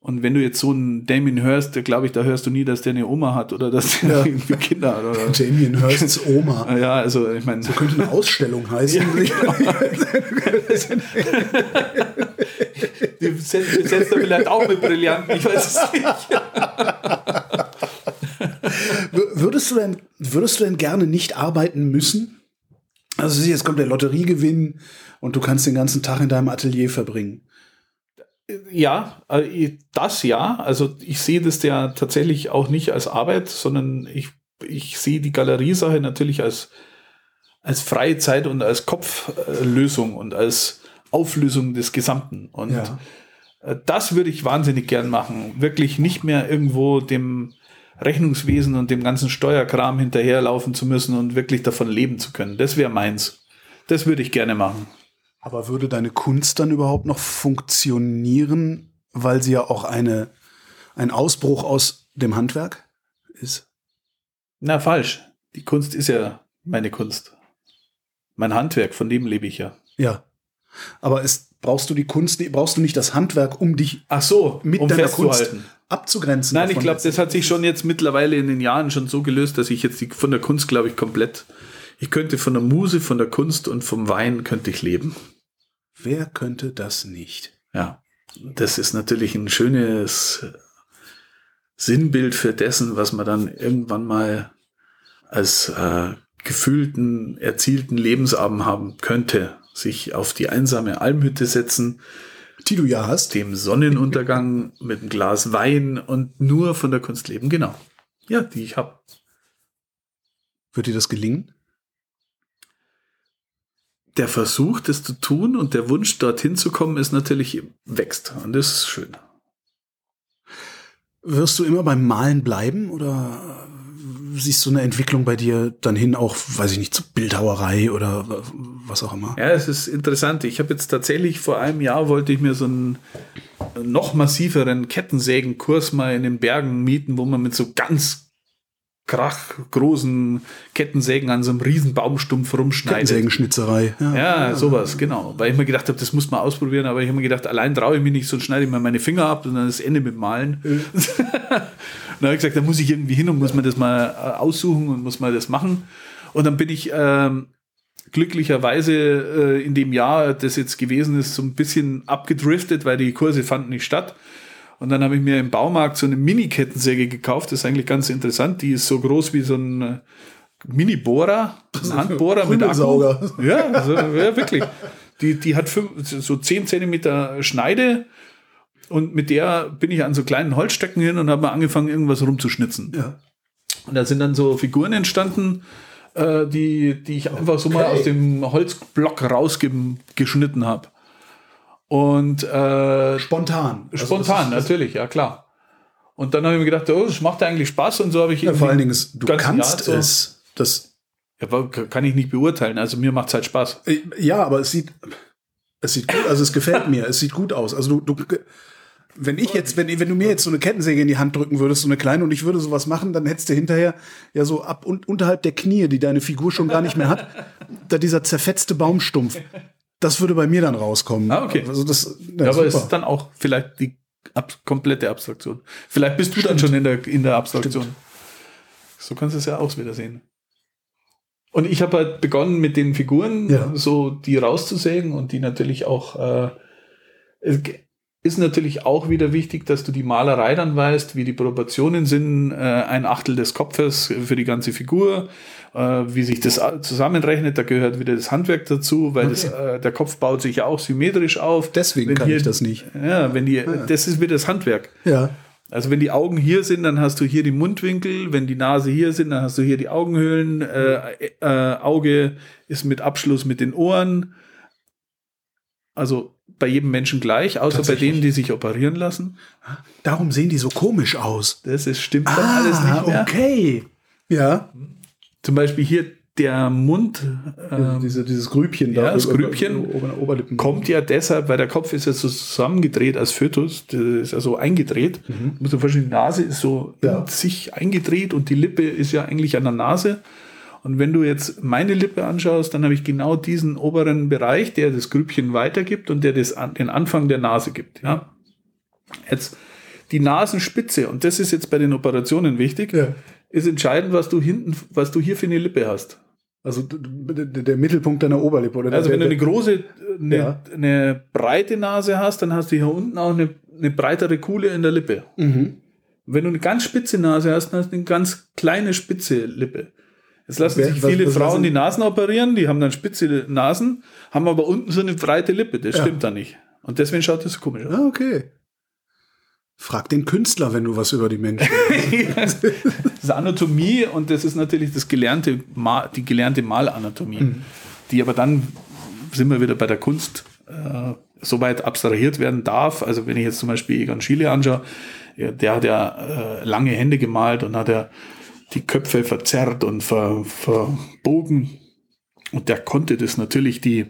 Und wenn du jetzt so einen Damien Hirst, glaube ich, da hörst du nie, dass der eine Oma hat oder dass der ja. irgendwie Kinder hat. Oder? Damien Hirsts Oma. Ja, also ich meine. So könnte eine Ausstellung heißen. Ja, genau. Die setzt er vielleicht auch mit Brillanten, ich weiß es nicht. Würdest du denn, würdest du denn gerne nicht arbeiten müssen? Also jetzt kommt der Lotteriegewinn und du kannst den ganzen Tag in deinem Atelier verbringen. Ja, das ja. Also ich sehe das ja tatsächlich auch nicht als Arbeit, sondern ich, ich sehe die Galeriesache natürlich als, als freie Zeit und als Kopflösung und als Auflösung des Gesamten. Und ja. das würde ich wahnsinnig gern machen. Wirklich nicht mehr irgendwo dem Rechnungswesen und dem ganzen Steuerkram hinterherlaufen zu müssen und wirklich davon leben zu können. Das wäre meins. Das würde ich gerne machen. Aber würde deine Kunst dann überhaupt noch funktionieren, weil sie ja auch eine, ein Ausbruch aus dem Handwerk ist? Na, falsch. Die Kunst ist ja meine Kunst. Mein Handwerk, von dem lebe ich ja. Ja. Aber ist, brauchst du die Kunst, brauchst du nicht das Handwerk, um dich Ach so, mit um deiner Kunst abzugrenzen? Nein, ich glaube, das hat sich schon jetzt mittlerweile in den Jahren schon so gelöst, dass ich jetzt die, von der Kunst, glaube ich, komplett... Ich könnte von der Muse, von der Kunst und vom Wein könnte ich leben. Wer könnte das nicht? Ja, das ist natürlich ein schönes Sinnbild für dessen, was man dann irgendwann mal als äh, gefühlten, erzielten Lebensabend haben könnte. Sich auf die einsame Almhütte setzen, die du ja hast, dem Sonnenuntergang mit einem Glas Wein und nur von der Kunst leben. Genau, ja, die ich habe. Wird dir das gelingen? Der Versuch, das zu tun und der Wunsch, dorthin zu kommen, ist natürlich wächst. Und das ist schön. Wirst du immer beim Malen bleiben oder siehst du eine Entwicklung bei dir dann hin auch, weiß ich nicht, zu Bildhauerei oder was auch immer? Ja, es ist interessant. Ich habe jetzt tatsächlich vor einem Jahr wollte ich mir so einen noch massiveren Kettensägenkurs mal in den Bergen mieten, wo man mit so ganz Krach, großen Kettensägen an so einem riesen Baumstumpf rumschneiden. Kettensägenschnitzerei. Ja, ja, sowas, genau. Weil ich mir gedacht habe, das muss man ausprobieren, aber ich habe mir gedacht, allein traue ich mich nicht, sonst schneide ich mir meine Finger ab und dann ist Ende mit Malen. Ja. Dann habe ich gesagt, da muss ich irgendwie hin und muss mir das mal aussuchen und muss mal das machen. Und dann bin ich ähm, glücklicherweise äh, in dem Jahr, das jetzt gewesen ist, so ein bisschen abgedriftet, weil die Kurse fanden nicht statt. Und dann habe ich mir im Baumarkt so eine Mini-Kettensäge gekauft. Das ist eigentlich ganz interessant. Die ist so groß wie so ein Mini-Bohrer, ein Handbohrer mit Akku. Ja, also, ja, wirklich. Die, die hat fünf, so zehn Zentimeter Schneide. Und mit der bin ich an so kleinen Holzstöcken hin und habe mal angefangen, irgendwas rumzuschnitzen. Ja. Und da sind dann so Figuren entstanden, die, die ich einfach so okay. mal aus dem Holzblock rausgeschnitten habe. Und äh, spontan. Spontan, also, natürlich, ja klar. Und dann habe ich mir gedacht, oh, das macht ja eigentlich Spaß und so habe ich ja, vor allen Dingen, du kannst Jahr es. So das Aber kann ich nicht beurteilen. Also mir macht es halt Spaß. Ja, aber es sieht, es sieht gut, also es gefällt mir. Es sieht gut aus. Also du, du wenn ich jetzt, wenn, wenn du mir jetzt so eine Kettensäge in die Hand drücken würdest, so eine kleine, und ich würde sowas machen, dann hättest du hinterher ja so ab und unterhalb der Knie, die deine Figur schon gar nicht mehr hat, da dieser zerfetzte Baumstumpf. Das würde bei mir dann rauskommen. Ah, okay. Also das, ja, aber es ist dann auch vielleicht die ab- komplette Abstraktion. Vielleicht bist du Stimmt. dann schon in der, in der Abstraktion. Stimmt. So kannst du es ja auch wieder sehen. Und ich habe halt begonnen mit den Figuren, ja. so die rauszusägen und die natürlich auch, äh, es ist natürlich auch wieder wichtig, dass du die Malerei dann weißt, wie die Proportionen sind, äh, ein Achtel des Kopfes für die ganze Figur, äh, wie sich das zusammenrechnet, da gehört wieder das Handwerk dazu, weil okay. das, äh, der Kopf baut sich ja auch symmetrisch auf. Deswegen wenn kann hier, ich das nicht. Ja, wenn die, ah. das ist wieder das Handwerk. Ja. Also wenn die Augen hier sind, dann hast du hier die Mundwinkel, wenn die Nase hier sind, dann hast du hier die Augenhöhlen, äh, äh, Auge ist mit Abschluss mit den Ohren, also bei jedem Menschen gleich, außer bei denen, die sich operieren lassen. Darum sehen die so komisch aus. Das ist, stimmt dann ah, alles nicht mehr. Okay. Ja. Zum Beispiel hier der Mund, ähm, Diese, dieses Grübchen da, ja, das Grübchen Oberlippen. Kommt ja deshalb, weil der Kopf ist ja so zusammengedreht als Fötus, das ist ja so eingedreht. Mhm. Muss man vorstellen, die Nase ist so ja. in sich eingedreht und die Lippe ist ja eigentlich an der Nase. Und wenn du jetzt meine Lippe anschaust, dann habe ich genau diesen oberen Bereich, der das Grübchen weitergibt und der das an, den Anfang der Nase gibt. Ja? Jetzt die Nasenspitze, und das ist jetzt bei den Operationen wichtig, ja. ist entscheidend, was du hinten, was du hier für eine Lippe hast. Also der Mittelpunkt deiner Oberlippe, oder? Also wenn du eine große, eine, ja. eine breite Nase hast, dann hast du hier unten auch eine, eine breitere Kuhle in der Lippe. Mhm. Wenn du eine ganz spitze Nase hast, dann hast du eine ganz kleine spitze Lippe. Jetzt lassen sich was, viele was, was Frauen die Nasen operieren, die haben dann spitze Nasen, haben aber unten so eine breite Lippe. Das ja. stimmt da nicht. Und deswegen schaut das so komisch aus. Ah, okay. Frag den Künstler, wenn du was über die Menschen Das ist Anatomie, und das ist natürlich das gelernte Ma- die gelernte Malanatomie, mhm. die aber dann, sind wir wieder bei der Kunst, äh, soweit abstrahiert werden darf. Also wenn ich jetzt zum Beispiel Egon Schiele anschaue, ja, der hat ja äh, lange Hände gemalt und hat ja die Köpfe verzerrt und ver- verbogen. Und der konnte das natürlich, die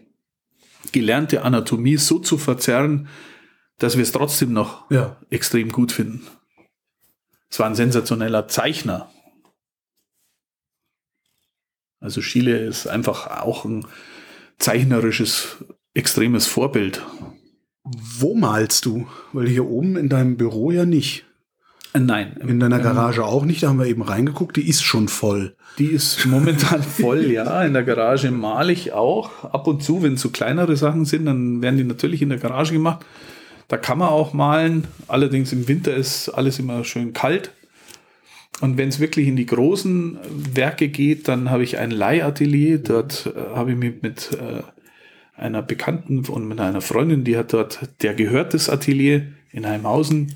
gelernte Anatomie so zu verzerren, dass wir es trotzdem noch ja. extrem gut finden. Es war ein sensationeller Zeichner. Also Schiele ist einfach auch ein zeichnerisches, extremes Vorbild. Wo malst du? Weil hier oben in deinem Büro ja nicht. Nein. In deiner Garage ähm, auch nicht, da haben wir eben reingeguckt, die ist schon voll. Die ist momentan voll, ja. In der Garage male ich auch. Ab und zu, wenn es so kleinere Sachen sind, dann werden die natürlich in der Garage gemacht. Da kann man auch malen, allerdings im Winter ist alles immer schön kalt. Und wenn es wirklich in die großen Werke geht, dann habe ich ein Leihatelier. Dort äh, habe ich mich mit äh, einer Bekannten und mit einer Freundin, die hat dort, der gehört das Atelier in Heimhausen.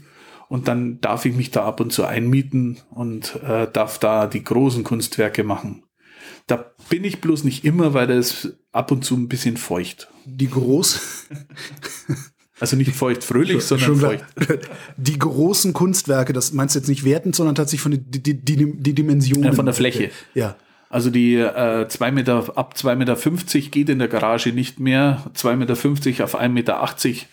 Und dann darf ich mich da ab und zu einmieten und äh, darf da die großen Kunstwerke machen. Da bin ich bloß nicht immer, weil das ist ab und zu ein bisschen feucht. Die groß... Also nicht feucht-fröhlich, sondern feucht. Die großen Kunstwerke, das meinst du jetzt nicht wertend, sondern tatsächlich von den die, die, die Dimensionen. Ja, von der Fläche. Ja. Also die äh, zwei Meter, ab zwei Komma fünfzig Meter geht in der Garage nicht mehr. zwei Komma fünfzig Meter auf ein Komma achtzig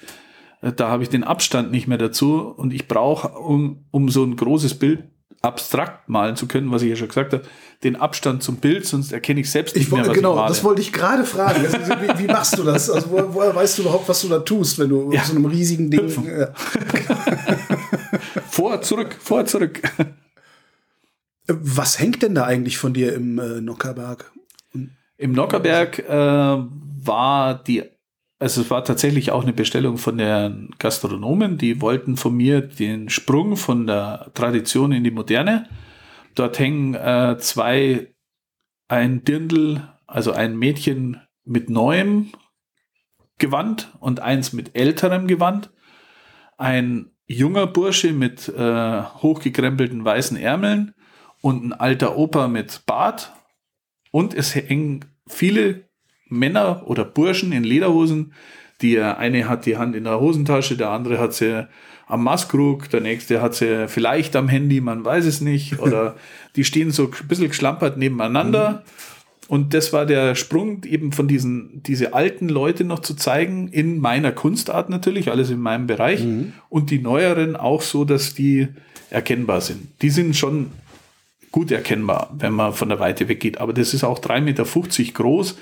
Meter. Äh, da habe ich den Abstand nicht mehr dazu. Und ich brauche, um, um so ein großes Bild abstrakt malen zu können, was ich ja schon gesagt habe, den Abstand zum Bild, sonst erkenne ich selbst nicht ich, mehr, was genau, ich male. Das wollte ich gerade fragen. Also, wie, wie machst du das? Also, woher, woher weißt du überhaupt, was du da tust, wenn du ja. auf so einem riesigen Ding... Ja. vor, zurück, vor, zurück. Was hängt denn da eigentlich von dir im äh, Nockherberg? Im Nockherberg äh, war die... Also es war tatsächlich auch eine Bestellung von den Gastronomen, die wollten von mir den Sprung von der Tradition in die Moderne. Dort hängen äh, zwei, ein Dirndl, also ein Mädchen mit neuem Gewand und eins mit älterem Gewand, ein junger Bursche mit äh, hochgekrempelten weißen Ärmeln und ein alter Opa mit Bart, und es hängen viele Männer oder Burschen in Lederhosen, die eine hat die Hand in der Hosentasche, der andere hat sie am Maßkrug, der nächste hat sie vielleicht am Handy, man weiß es nicht, oder die stehen so ein bisschen geschlampert nebeneinander, Und das war der Sprung, eben von diesen, diese alten Leute noch zu zeigen, in meiner Kunstart natürlich, alles in meinem Bereich, mhm. und die neueren auch so, dass die erkennbar sind. Die sind schon gut erkennbar, wenn man von der Weite weggeht, aber das ist auch drei Meter fünfzig groß,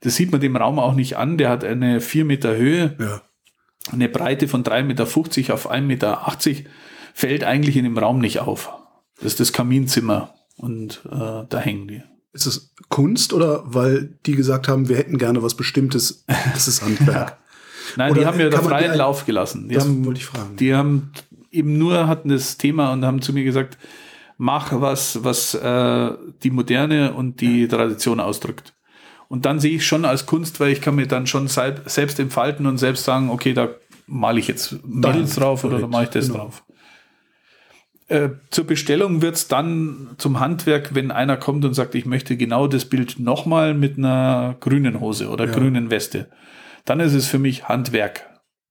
das sieht man dem Raum auch nicht an, der hat eine vier Meter Höhe, ja. eine Breite von drei Meter fünfzig auf ein Meter achtzig, fällt eigentlich in dem Raum nicht auf. Das ist das Kaminzimmer und äh, da hängen die. Ist es Kunst oder weil die gesagt haben, wir hätten gerne was Bestimmtes, das ist Handwerk? Ja. Nein, oder die haben mir da freien ein... Lauf gelassen. Die das haben, wollte ich fragen. Die haben eben nur hatten das Thema und haben zu mir gesagt, mach was, was äh, die Moderne und die ja. Tradition ausdrückt. Und dann sehe ich schon als Kunst, weil ich kann mir dann schon selbst entfalten und selbst sagen, okay, da male ich jetzt Mädels drauf korrekt. Oder da mache ich das genau. drauf. Äh, zur Bestellung wird es dann zum Handwerk, wenn einer kommt und sagt, ich möchte genau das Bild nochmal mit einer grünen Hose oder ja. grünen Weste. Dann ist es für mich Handwerk.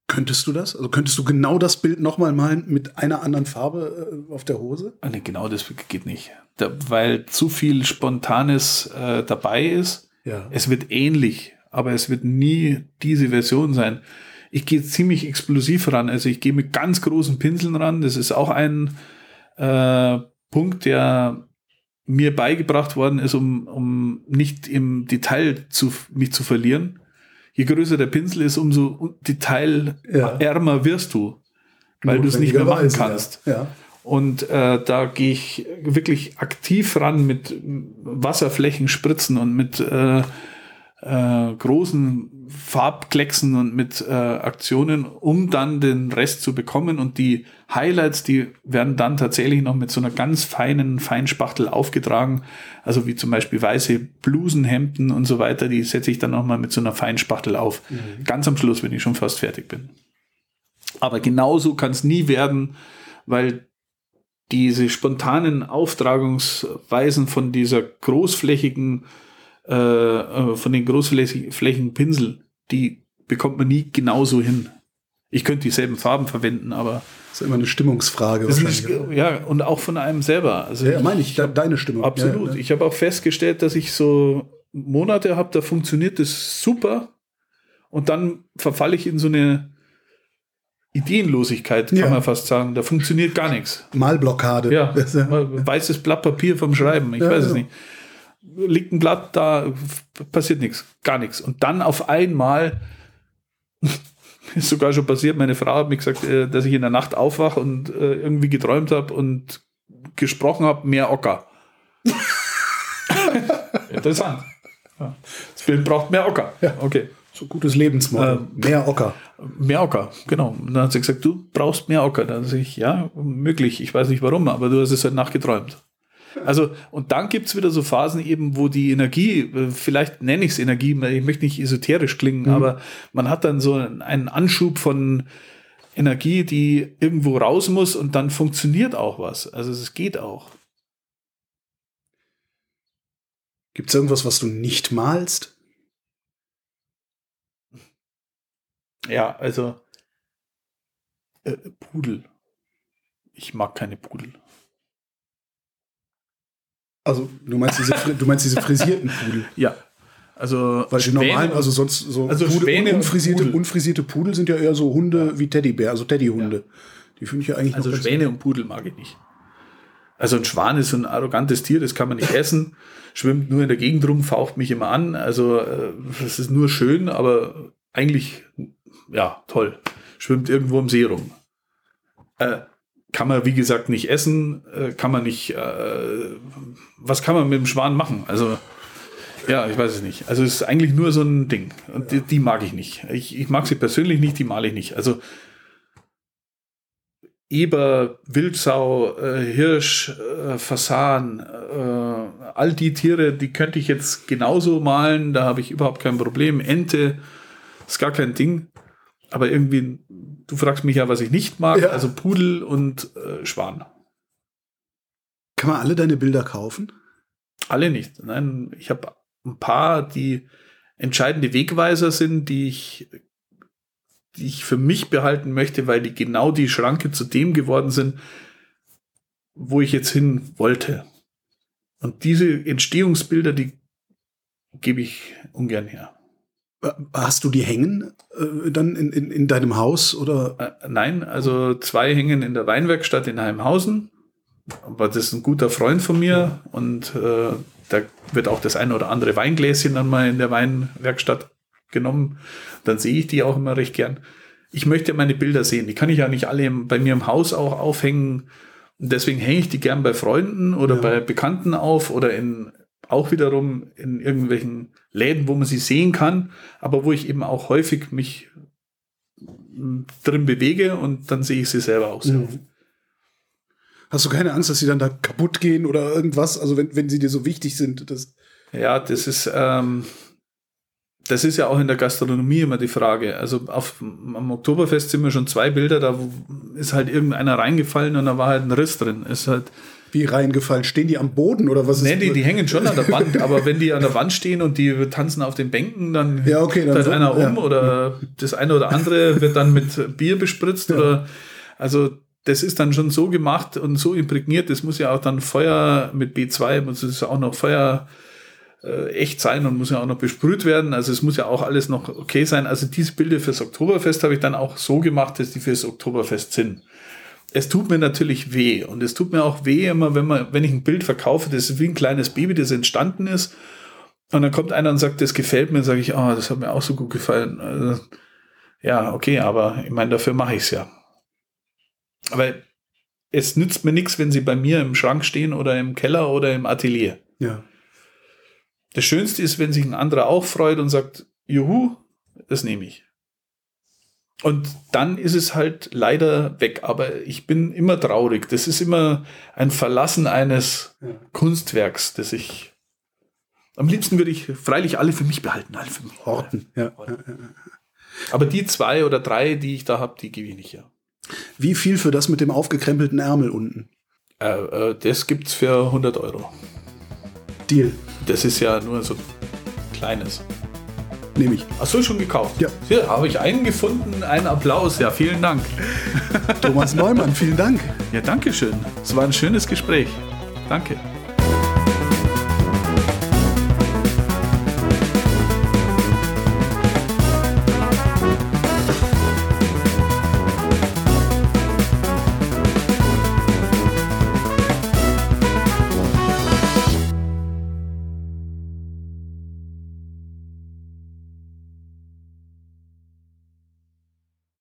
Könntest du das? Also könntest du genau das Bild nochmal malen mit einer anderen Farbe äh, auf der Hose? Nee, genau das geht nicht. Da, weil zu viel Spontanes äh, dabei ist. Ja. Es wird ähnlich, aber es wird nie diese Version sein. Ich gehe ziemlich explosiv ran. Also ich gehe mit ganz großen Pinseln ran. Das ist auch ein äh, Punkt, der mir beigebracht worden ist, um, um nicht im Detail zu, mich zu verlieren. Je größer der Pinsel ist, umso detailärmer ja. wirst du, weil du es nicht mehr machen kannst. Ja. Ja. Und äh, da gehe ich wirklich aktiv ran mit Wasserflächen spritzen und mit äh, äh, großen Farbklecksen und mit äh, Aktionen, um dann den Rest zu bekommen. Und die Highlights, die werden dann tatsächlich noch mit so einer ganz feinen Feinspachtel aufgetragen. Also wie zum Beispiel weiße Blusenhemden und so weiter, die setze ich dann nochmal mit so einer Feinspachtel auf. Mhm. Ganz am Schluss, wenn ich schon fast fertig bin. Aber genauso kann es nie werden, weil diese spontanen Auftragungsweisen von dieser großflächigen, äh, von den großflächigen Pinseln, die bekommt man nie genauso hin. Ich könnte dieselben Farben verwenden, aber... Das ist immer eine Stimmungsfrage. Ist, ja, und auch von einem selber. Also ja, ja, meine ich, ich hab, deine Stimmung. Absolut. Ja, ja. Ich habe auch festgestellt, dass ich so Monate habe, da funktioniert das super und dann verfalle ich in so eine Ideenlosigkeit, kann ja. man fast sagen. Da funktioniert gar nichts. Malblockade. Ja, weißes Blatt Papier vom Schreiben. Ich ja, weiß ja. es nicht. Liegt ein Blatt, da passiert nichts. Gar nichts. Und dann auf einmal ist sogar schon passiert, meine Frau hat mir gesagt, dass ich in der Nacht aufwache und irgendwie geträumt habe und gesprochen habe, mehr Ocker. Interessant. Das Bild braucht mehr Ocker. Ja. Okay. So gutes Lebensmotto. Äh, mehr Ocker. Mehr Ocker, genau. Und dann hat sie gesagt, du brauchst mehr Ocker. Dann sage ich, ja, möglich. Ich weiß nicht warum, aber du hast es halt nachgeträumt. Also, und dann gibt es wieder so Phasen eben, wo die Energie, vielleicht nenne ich es Energie, ich möchte nicht esoterisch klingen, mhm. aber man hat dann so einen Anschub von Energie, die irgendwo raus muss und dann funktioniert auch was. Also es geht auch. Gibt es irgendwas, was du nicht malst? Ja, also äh, Pudel. Ich mag keine Pudel. Also du meinst diese, du meinst diese frisierten Pudel? Ja. Also weil die Schwäne, normalen, also sonst so also Pudel, unfrisierte, Pudel. unfrisierte Pudel sind ja eher so Hunde wie Teddybär, also Teddyhunde. Ja. Die finde ich ja eigentlich. Also Schwäne und Pudel mag ich nicht. Also ein Schwan ist so ein arrogantes Tier, das kann man nicht essen. Schwimmt nur in der Gegend rum, faucht mich immer an. Also äh, das ist nur schön, aber eigentlich ja, toll. Schwimmt irgendwo im See rum. Äh, kann man, wie gesagt, nicht essen. Äh, kann man nicht... Äh, was kann man mit dem Schwan machen? Also, ja, ich weiß es nicht. Also, es ist eigentlich nur so ein Ding. Und die, die mag ich nicht. Ich, ich mag sie persönlich nicht, die male ich nicht. Also, Eber, Wildsau, äh, Hirsch, äh, Fasan, äh, all die Tiere, die könnte ich jetzt genauso malen. Da habe ich überhaupt kein Problem. Ente, ist gar kein Ding. Aber irgendwie, du fragst mich ja, was ich nicht mag. Ja. Also Pudel und äh, Schwan. Kann man alle deine Bilder kaufen? Alle nicht. Nein, ich habe ein paar, die entscheidende Wegweiser sind, die ich, die ich für mich behalten möchte, weil die genau die Schranke zu dem geworden sind, wo ich jetzt hin wollte. Und diese Entstehungsbilder, die gebe ich ungern her. Hast du die hängen äh, dann in, in, in deinem Haus? Oder? Äh, nein, also zwei hängen in der Weinwerkstatt in Heimhausen. Aber das ist ein guter Freund von mir und äh, da wird auch das ein oder andere Weingläschen dann mal in der Weinwerkstatt genommen. Dann sehe ich die auch immer recht gern. Ich möchte meine Bilder sehen. Die kann ich ja nicht alle bei mir im Haus auch aufhängen. Deswegen hänge ich die gern bei Freunden oder ja. bei Bekannten auf oder in auch wiederum in irgendwelchen Läden, wo man sie sehen kann, aber wo ich eben auch häufig mich drin bewege und dann sehe ich sie selber auch so. Ja. Hast du keine Angst, dass sie dann da kaputt gehen oder irgendwas? Also wenn, wenn sie dir so wichtig sind. Das ja, das ist, ähm, das ist ja auch in der Gastronomie immer die Frage. Also auf, am Oktoberfest sind mir schon zwei Bilder, da ist halt irgendeiner reingefallen und da war halt ein Riss drin. Ist halt wie reingefallen? Stehen die am Boden oder was? Nee, die, die hängen schon an der Wand, aber wenn die an der Wand stehen und die tanzen auf den Bänken, dann ja, okay, dann, dann so, einer um ja. oder das eine oder andere wird dann mit Bier bespritzt. Ja. Oder also das ist dann schon so gemacht und so imprägniert, das muss ja auch dann Feuer mit B zwei, muss es auch noch Feuer äh, echt sein und muss ja auch noch besprüht werden, also es muss ja auch alles noch okay sein. Also diese Bilder fürs Oktoberfest habe ich dann auch so gemacht, dass die fürs Oktoberfest sind. Es tut mir natürlich weh und es tut mir auch weh immer, wenn man, wenn ich ein Bild verkaufe, das ist wie ein kleines Baby, das entstanden ist und dann kommt einer und sagt, das gefällt mir, sage ich, ah, oh, das hat mir auch so gut gefallen. Also, ja, okay, aber ich meine, dafür mache ich es ja. Aber es nützt mir nichts, wenn sie bei mir im Schrank stehen oder im Keller oder im Atelier. Ja. Das Schönste ist, wenn sich ein anderer auch freut und sagt, juhu, das nehme ich. Und dann ist es halt leider weg. Aber ich bin immer traurig. Das ist immer ein Verlassen eines ja. Kunstwerks, das ich... Am liebsten würde ich freilich alle für mich behalten, alle für mich. Horten. Ja. Aber die zwei oder drei, die ich da habe, die gebe ich nicht her. Wie viel für das mit dem aufgekrempelten Ärmel unten? Äh, äh, das gibt's für hundert Euro. Deal. Das ist ja nur so kleines. Nehme ich. Ach so, schon gekauft? Ja. Hier habe ich einen gefunden, einen Applaus. Ja, vielen Dank. Thomas Neumann, vielen Dank. Ja, danke schön. Es war ein schönes Gespräch. Danke.